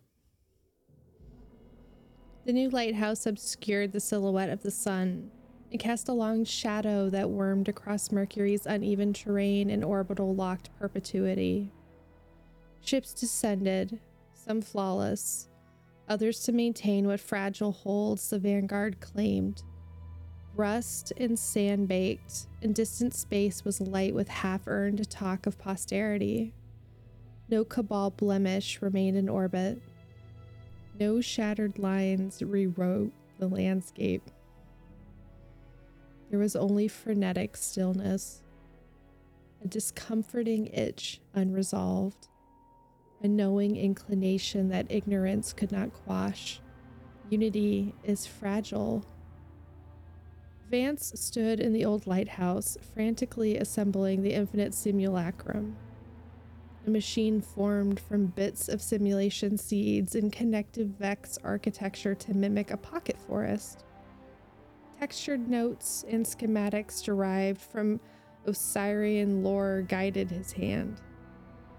The new lighthouse obscured the silhouette of the sun. It cast a long shadow that wormed across Mercury's uneven terrain in orbital locked perpetuity. Ships descended, some flawless, others to maintain what fragile holds the Vanguard claimed. Rust and sand baked, and distant space was light with half-earned talk of posterity. No Cabal blemish remained in orbit. No shattered lines rewrote the landscape. There was only frenetic stillness, a discomforting itch unresolved, a knowing inclination that ignorance could not quash. Unity is fragile. Vance stood in the old lighthouse, frantically assembling the infinite simulacrum. A machine formed from bits of simulation seeds and connective Vex architecture to mimic a pocket forest. Textured notes and schematics derived from Osirian lore guided his hand.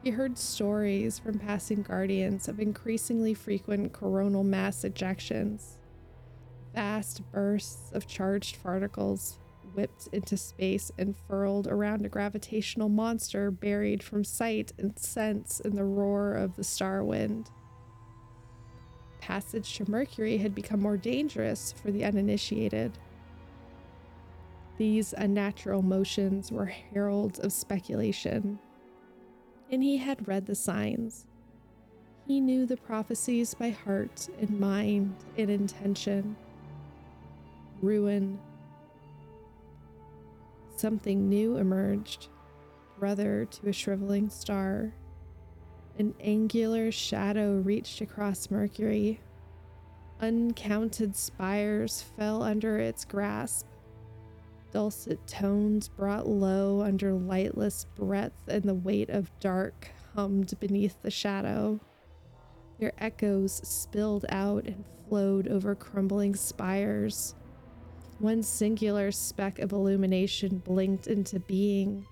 He heard stories from passing guardians of increasingly frequent coronal mass ejections. Vast bursts of charged particles whipped into space and furled around a gravitational monster buried from sight and sense in the roar of the star wind. passage to Mercury had become more dangerous for the uninitiated. These unnatural motions were heralds of speculation, and he had read the signs. He knew the prophecies by heart and mind and intention. Ruin. Something new emerged, brother to a shriveling star. An angular shadow reached across Mercury. Uncounted spires fell under its grasp. Dulcet tones brought low under lightless breadth, and the weight of dark hummed beneath the shadow. Their echoes spilled out and flowed over crumbling spires. One singular speck of illumination blinked into being,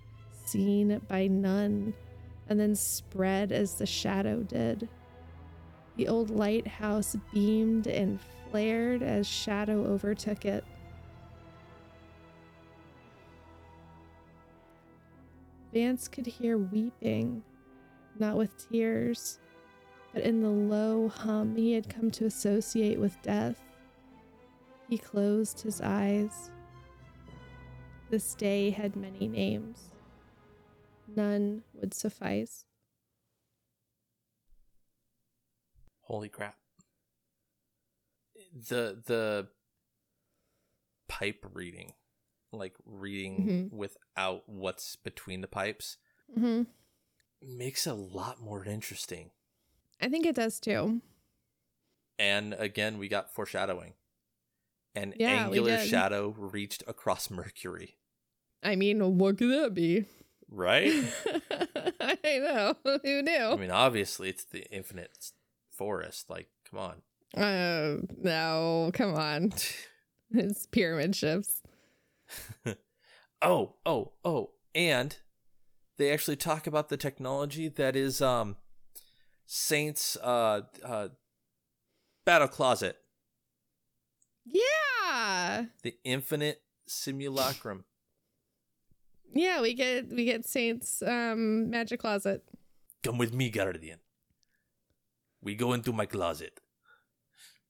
seen by none, and then spread as the shadow did. The old lighthouse beamed and flared as shadow overtook it. Vance could hear weeping, not with tears, but in the low hum he had come to associate with death. He closed his eyes. This day had many names. None would suffice. Holy crap. The the pipe reading, like reading mm-hmm. without what's between the pipes, mm-hmm. makes a lot more interesting. I think it does too. And again, we got foreshadowing. An yeah, angular shadow reached across Mercury. I mean, what could that be? Right? I know. Who knew? I mean, obviously, it's the Infinite Forest. Like, come on. Uh, no, come on. It's pyramid ships. oh, oh, oh. And they actually talk about the technology that is um, Saint's uh, uh, battle closet. Yeah. The Infinite Simulacrum. Yeah, we get we get Saint's um, magic closet. Come with me, Guardian. We go into my closet.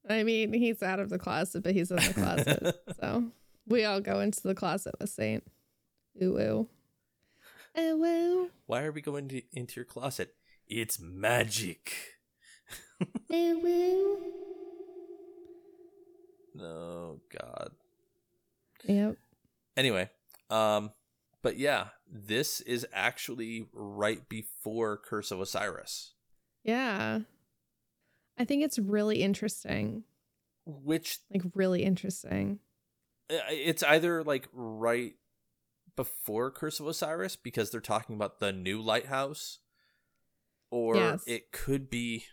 I mean, he's out of the closet, but he's in the closet. So we all go into the closet with Saint. Ooh, ooh. Ooh, ooh. Why are we going to, into your closet? It's magic. Ooh, ooh. Oh, God. Yep. Anyway, um... but yeah, this is actually right before Curse of Osiris. Yeah. I think it's really interesting. Which... like, really interesting. It's either, like, right before Curse of Osiris, because they're talking about the new lighthouse, or yes. it could be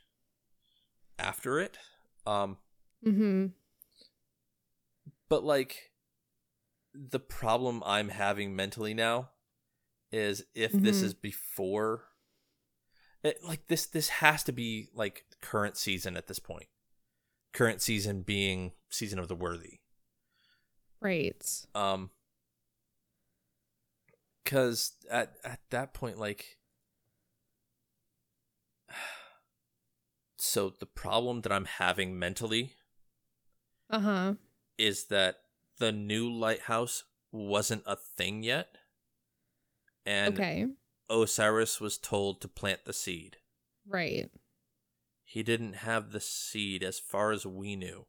after it. Um, mm-hmm. But, like... the problem I'm having mentally now is if mm-hmm. this is before it, like this, this has to be like current season at this point. Current season being Season of the Worthy. Right. Um, cause at, at that point, like, so the problem that I'm having mentally uh-huh. is that the new lighthouse wasn't a thing yet. And okay. Osiris was told to plant the seed. Right. He didn't have the seed as far as we knew.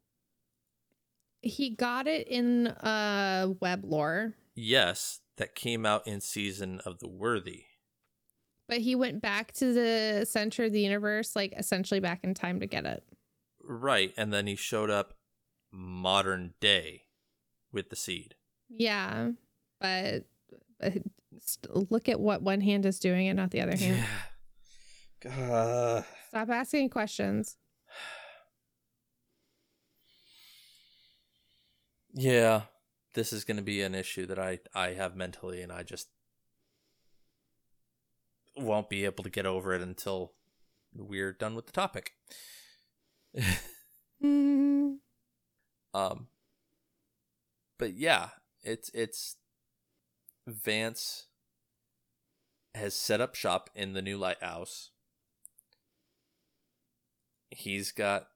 He got it in uh, web lore. Yes, that came out in Season of the Worthy. But he went back to the center of the universe, like essentially back in time to get it. Right, and then he showed up modern day. With the seed. Yeah, but, but look at what one hand is doing and not the other hand. Yeah. Uh, Stop asking questions. Yeah, this is going to be an issue that I, I have mentally, and I just won't be able to get over it until we're done with the topic. mm-hmm. Um. But yeah, it's it's Vance has set up shop in the new lighthouse. He's got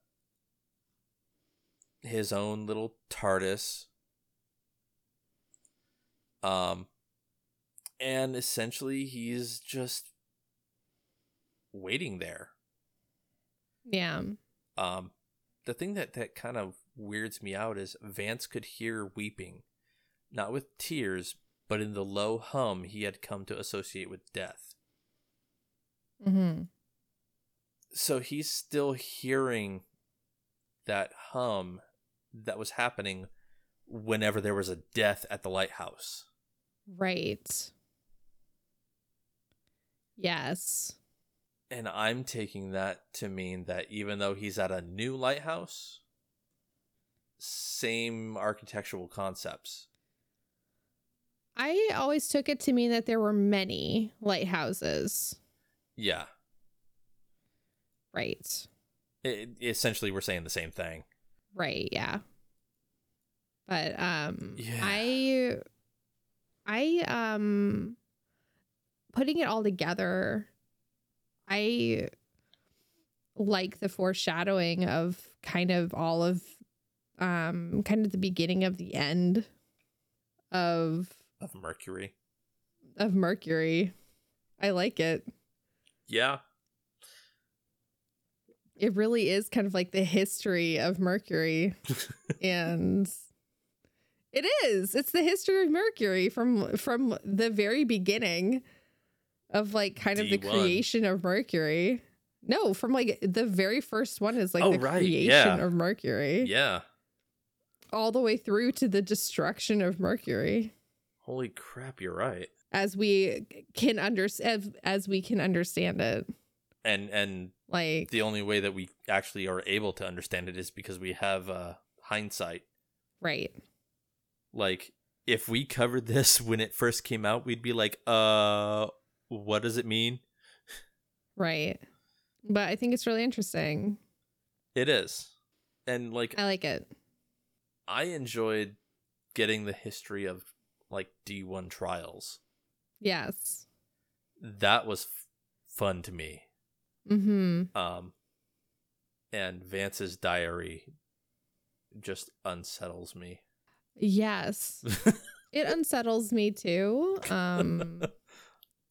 his own little TARDIS. Um, and essentially he's just waiting there. Yeah. Um, the thing that, that kind of weirds me out is Vance could hear weeping, not with tears, but in the low hum he had come to associate with death. Mm-hmm. So he's still hearing that hum that was happening whenever there was a death at the lighthouse. Right. Yes. And I'm taking that to mean that even though he's at a new lighthouse, same architectural concepts. I always took it to mean that there were many lighthouses. Yeah. Right. It, essentially, we're saying the same thing. Right, yeah. But um, yeah. I, I, um, putting it all together, I like the foreshadowing of kind of all of, um, kind of the beginning of the end of... Of Mercury. Of Mercury. I like it. Yeah. It really is kind of like the history of Mercury. And it is. It's the history of Mercury from from the very beginning of like kind of D one. The creation of Mercury. No, from like the very first one is like oh, the right. creation yeah. of Mercury. Yeah. All the way through to the destruction of Mercury. Holy crap, you're right. As we can under as, as we can understand it. And and like the only way that we actually are able to understand it is because we have uh, hindsight. Right. Like if we covered this when it first came out, we'd be like, "Uh, what does it mean?" Right. But I think it's really interesting. It is. And like I like it. I enjoyed getting the history of like D one Trials. Yes. That was f- fun to me. Mm-hmm. Um, and Vance's diary just unsettles me. Yes. It unsettles me too. Um,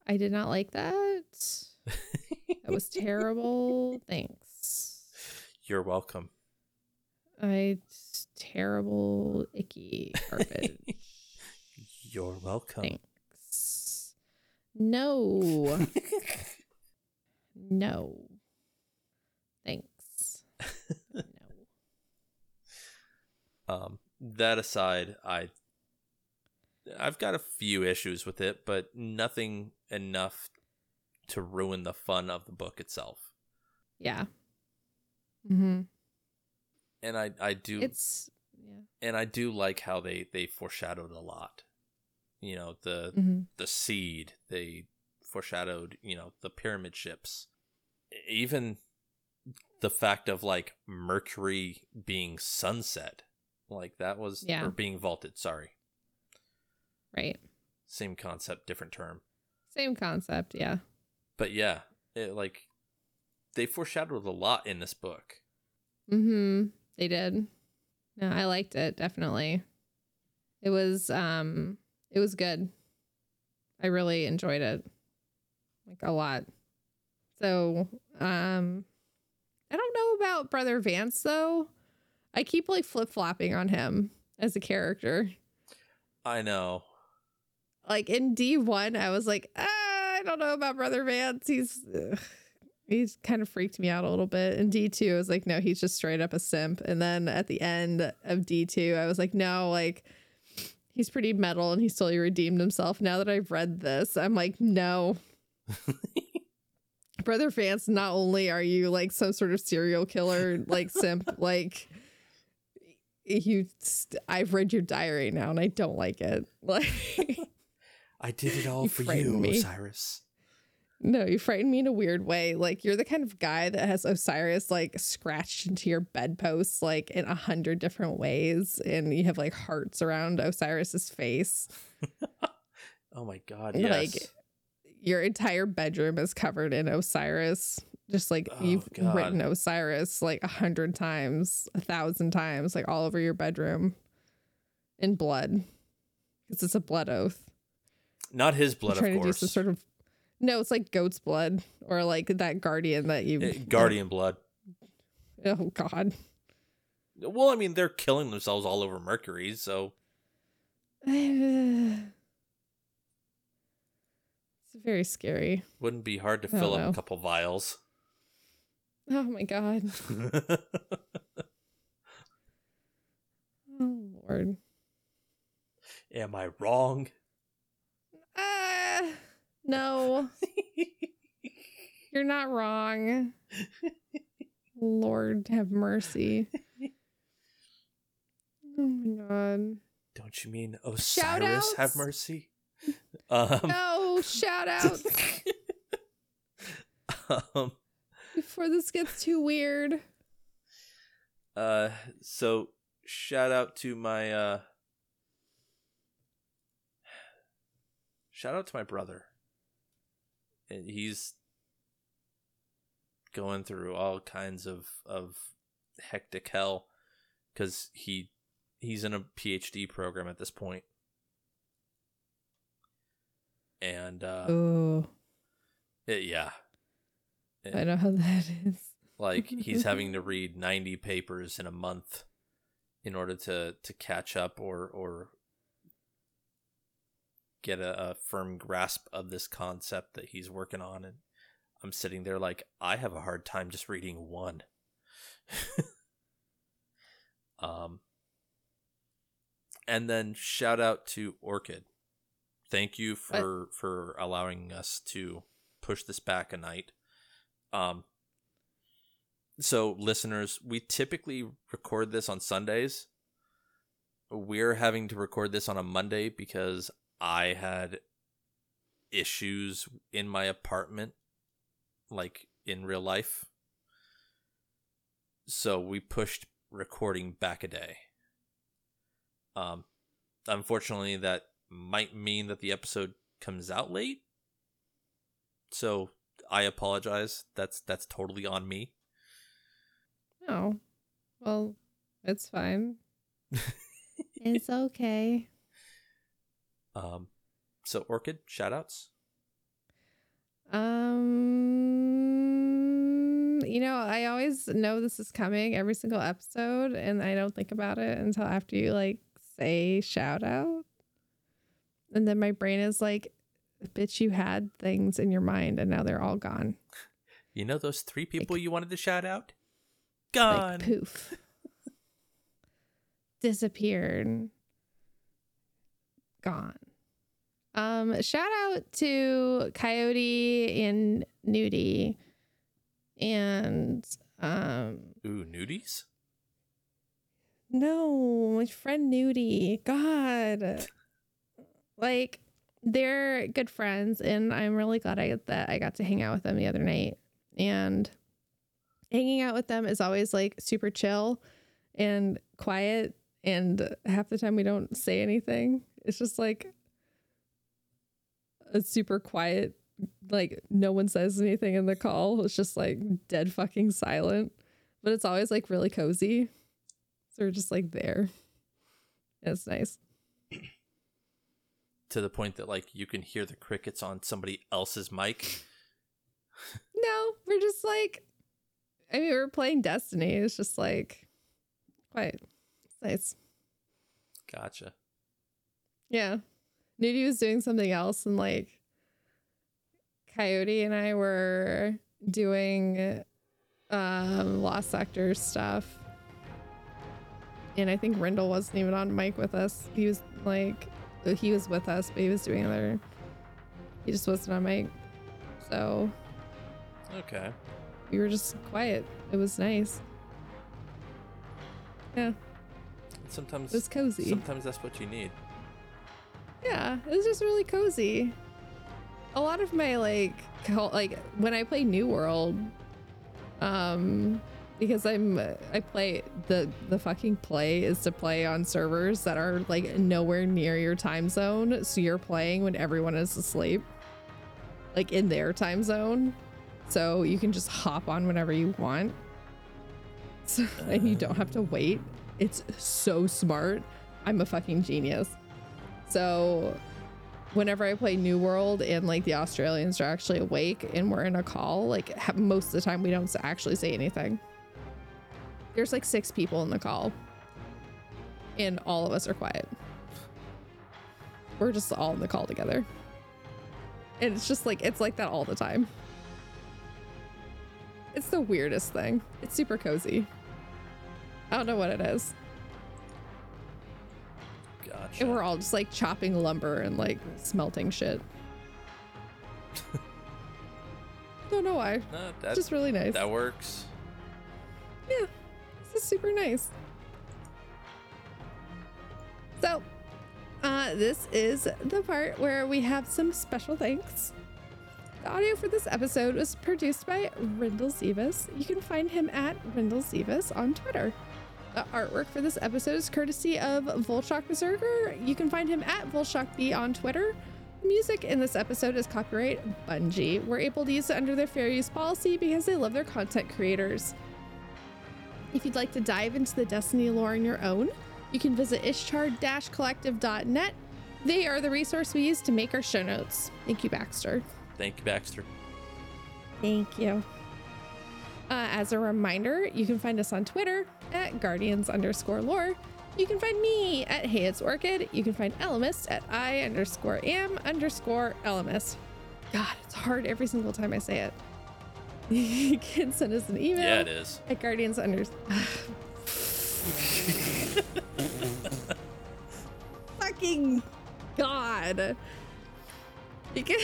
I did not like that. That was terrible. Thanks. You're welcome. I terrible, icky carpet. You're welcome. Thanks. No. No. Thanks. No. Um, that aside, I I've got a few issues with it, but nothing enough to ruin the fun of the book itself. Yeah. Mm-hmm. And I, I do it's yeah. And I do like how they, they foreshadowed a lot. You know, the mm-hmm. the seed, they foreshadowed, you know, the pyramid ships. Even the fact of like Mercury being sunset, like that was yeah. or being vaulted, sorry. Right. Same concept, different term. Same concept, yeah. But yeah, it like they foreshadowed a lot in this book. Mm-hmm. They did. No, I liked it, definitely. It was um it was good. I really enjoyed it. Like a lot. So, um, I don't know about Brother Vance though. I keep like flip-flopping on him as a character. I know. Like in D one, I was like, ah, I don't know about Brother Vance. He's ugh. He's kind of freaked me out a little bit. In D two, I was like, no, he's just straight up a simp. And then at the end of D two, I was like, no, like he's pretty metal and he's totally redeemed himself. Now that I've read this, I'm like, no. Brother Vance, not only are you like some sort of serial killer, like simp, like you st- I've read your diary now and I don't like it. Like I did it all you for you, me. Osiris. No, you frightened me in a weird way. Like you're the kind of guy that has Osiris like scratched into your bedposts like in a hundred different ways, and you have like hearts around Osiris's face. Oh my god, yes. Like, your entire bedroom is covered in Osiris Just like oh, you've God. written Osiris like a hundred times, a thousand times, like all over your bedroom in blood. Because it's a blood oath. Not his blood, I'm of course. Trying to do some sort of... No, it's like goat's blood or like that guardian that you... It, guardian blood. Oh, God. Well, I mean, they're killing themselves all over Mercury, so... It's very scary. Wouldn't be hard to I fill up know. a couple vials. Oh, my God. Oh, Lord. Am I wrong? Uh, no. You're not wrong. Lord, have mercy. Oh, my God. Don't you mean Osiris have mercy? Um, no, shout out. um, Before this gets too weird. Uh, so shout out to my uh, shout out to my brother. And he's going through all kinds of of hectic hell because he he's in a PhD program at this point. And, uh, oh, yeah, and, I know how that is. Like, he's having to read ninety papers in a month in order to, to catch up or, or get a, a firm grasp of this concept that he's working on. And I'm sitting there like, I have a hard time just reading one. um, and then shout out to Orchid. Thank you for, for allowing us to push this back a night. Um, so, listeners, we typically record this on Sundays. We're having to record this on a Monday because I had issues in my apartment, like in real life. So we pushed recording back a day. Um, unfortunately, that might mean that the episode comes out late. So I apologize. That's that's totally on me. No. Well, it's fine. It's okay. Um so Orchid, shout outs. Um you know, I always know this is coming every single episode and I don't think about it until after you like say shout out. And then my brain is like, bitch, you had things in your mind and now they're all gone. You know those three people like, you wanted to shout out? Gone. Like, poof. Disappeared. Gone. Um, shout out to Coyote and Nudie. And um Ooh, Nudies? No, my friend Nudie. God. Like, they're good friends, and I'm really glad I that I got to hang out with them the other night. And hanging out with them is always, like, super chill and quiet, and half the time we don't say anything. It's just, like, a super quiet, like, no one says anything in the call. It's just, like, dead fucking silent. But it's always, like, really cozy. So we're just, like, there. And it's nice. To the point that, like, you can hear the crickets on somebody else's mic. No, we're just like, I mean, we're playing Destiny. It's just like, quite nice. Gotcha. Yeah. Nudie was doing something else, and like, Coyote and I were doing um, Lost Sectors stuff. And I think Rindle wasn't even on mic with us. He was like, he was with us, but he was doing other. He just wasn't on mic, so. Okay. We were just quiet. It was nice. Yeah. Sometimes. It was cozy. Sometimes that's what you need. Yeah, it was just really cozy. A lot of my like, like when I play New World, um, because I'm I play the the fucking play is to play on servers that are like nowhere near your time zone, so you're playing when everyone is asleep, like in their time zone, so you can just hop on whenever you want. So, and you don't have to wait. It's so smart. I'm a fucking genius. So whenever I play New World and like the Australians are actually awake and we're in a call, like most of the time we don't actually say anything. There's like six people in the call and all of us are quiet. We're just all in the call together. And it's just like, it's like that all the time. It's the weirdest thing. It's super cozy. I don't know what it is. Gotcha. And we're all just like chopping lumber and like smelting shit. Don't know why. No, that's just really nice. That works. Yeah, this is super nice. So, uh, this is the part where we have some special thanks. The audio for this episode was produced by Rindle Zivas. You can find him at Rindle Zivas on Twitter. The artwork for this episode is courtesy of Volshock Berserker. You can find him at VolshockB on Twitter. The music in this episode is copyright Bungie. We're able to use it under their fair use policy because they love their content creators. If you'd like to dive into the Destiny lore on your own, you can visit ishtar collective dot net. They are the resource we use to make our show notes. Thank you, Baxter. Thank you, Baxter. Thank you. Uh, as a reminder, you can find us on Twitter at Guardians underscore lore. You can find me at Hey It's Orchid. You can find Elemist at I underscore am underscore Elemist. God, it's hard every single time I say it. You can send us an email. Yeah, it is. At Guardians under. Fucking God. You can.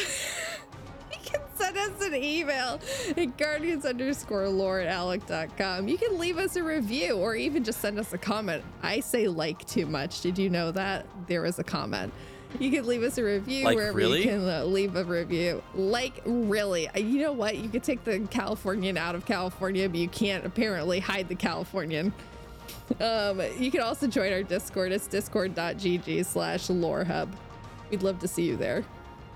Send us an email at guardians underscore lore at alec dot com. You can leave us a review or even just send us a comment. I say like too much. Did you know that? There was a comment. You can leave us a review like, wherever really? You can uh, leave a review. Like, really? You know what? You could take the Californian out of California, but you can't apparently hide the Californian. Um, you can also join our Discord. It's discord.gg slash lore hub. We'd love to see you there.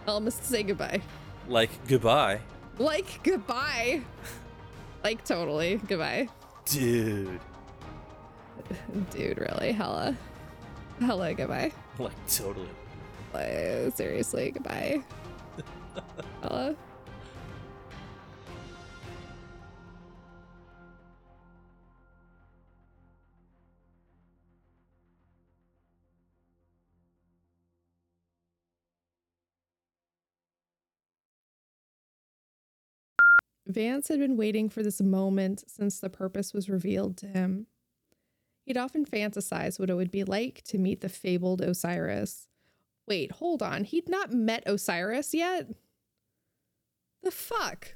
Almost say goodbye. Like goodbye. Like goodbye. Like totally goodbye. Dude. Dude, really? Hella. Hella goodbye. Like totally. Like seriously goodbye. Hella. Vance had been waiting for this moment since the purpose was revealed to him. He'd often fantasized what it would be like to meet the fabled Osiris. Wait, hold on. He'd not met Osiris yet? The fuck?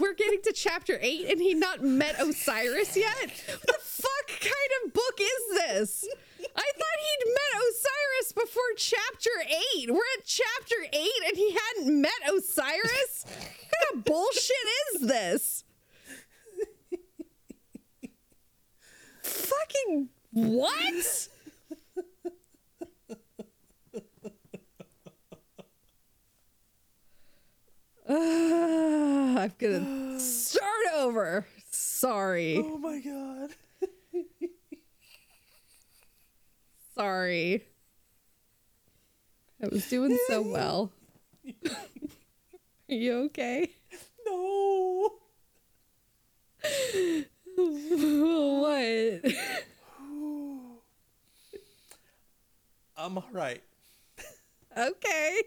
We're getting to chapter eight and he'd not met Osiris yet? What the fuck kind of book is this? I thought he'd met Osiris before chapter eight. We're at chapter eight and he hadn't met Osiris? What kind of bullshit is this? Fucking what? Uh, I'm gonna start over. Sorry. Oh my god. Sorry. I was doing so well. Are you okay? No. What? I'm all right. Okay.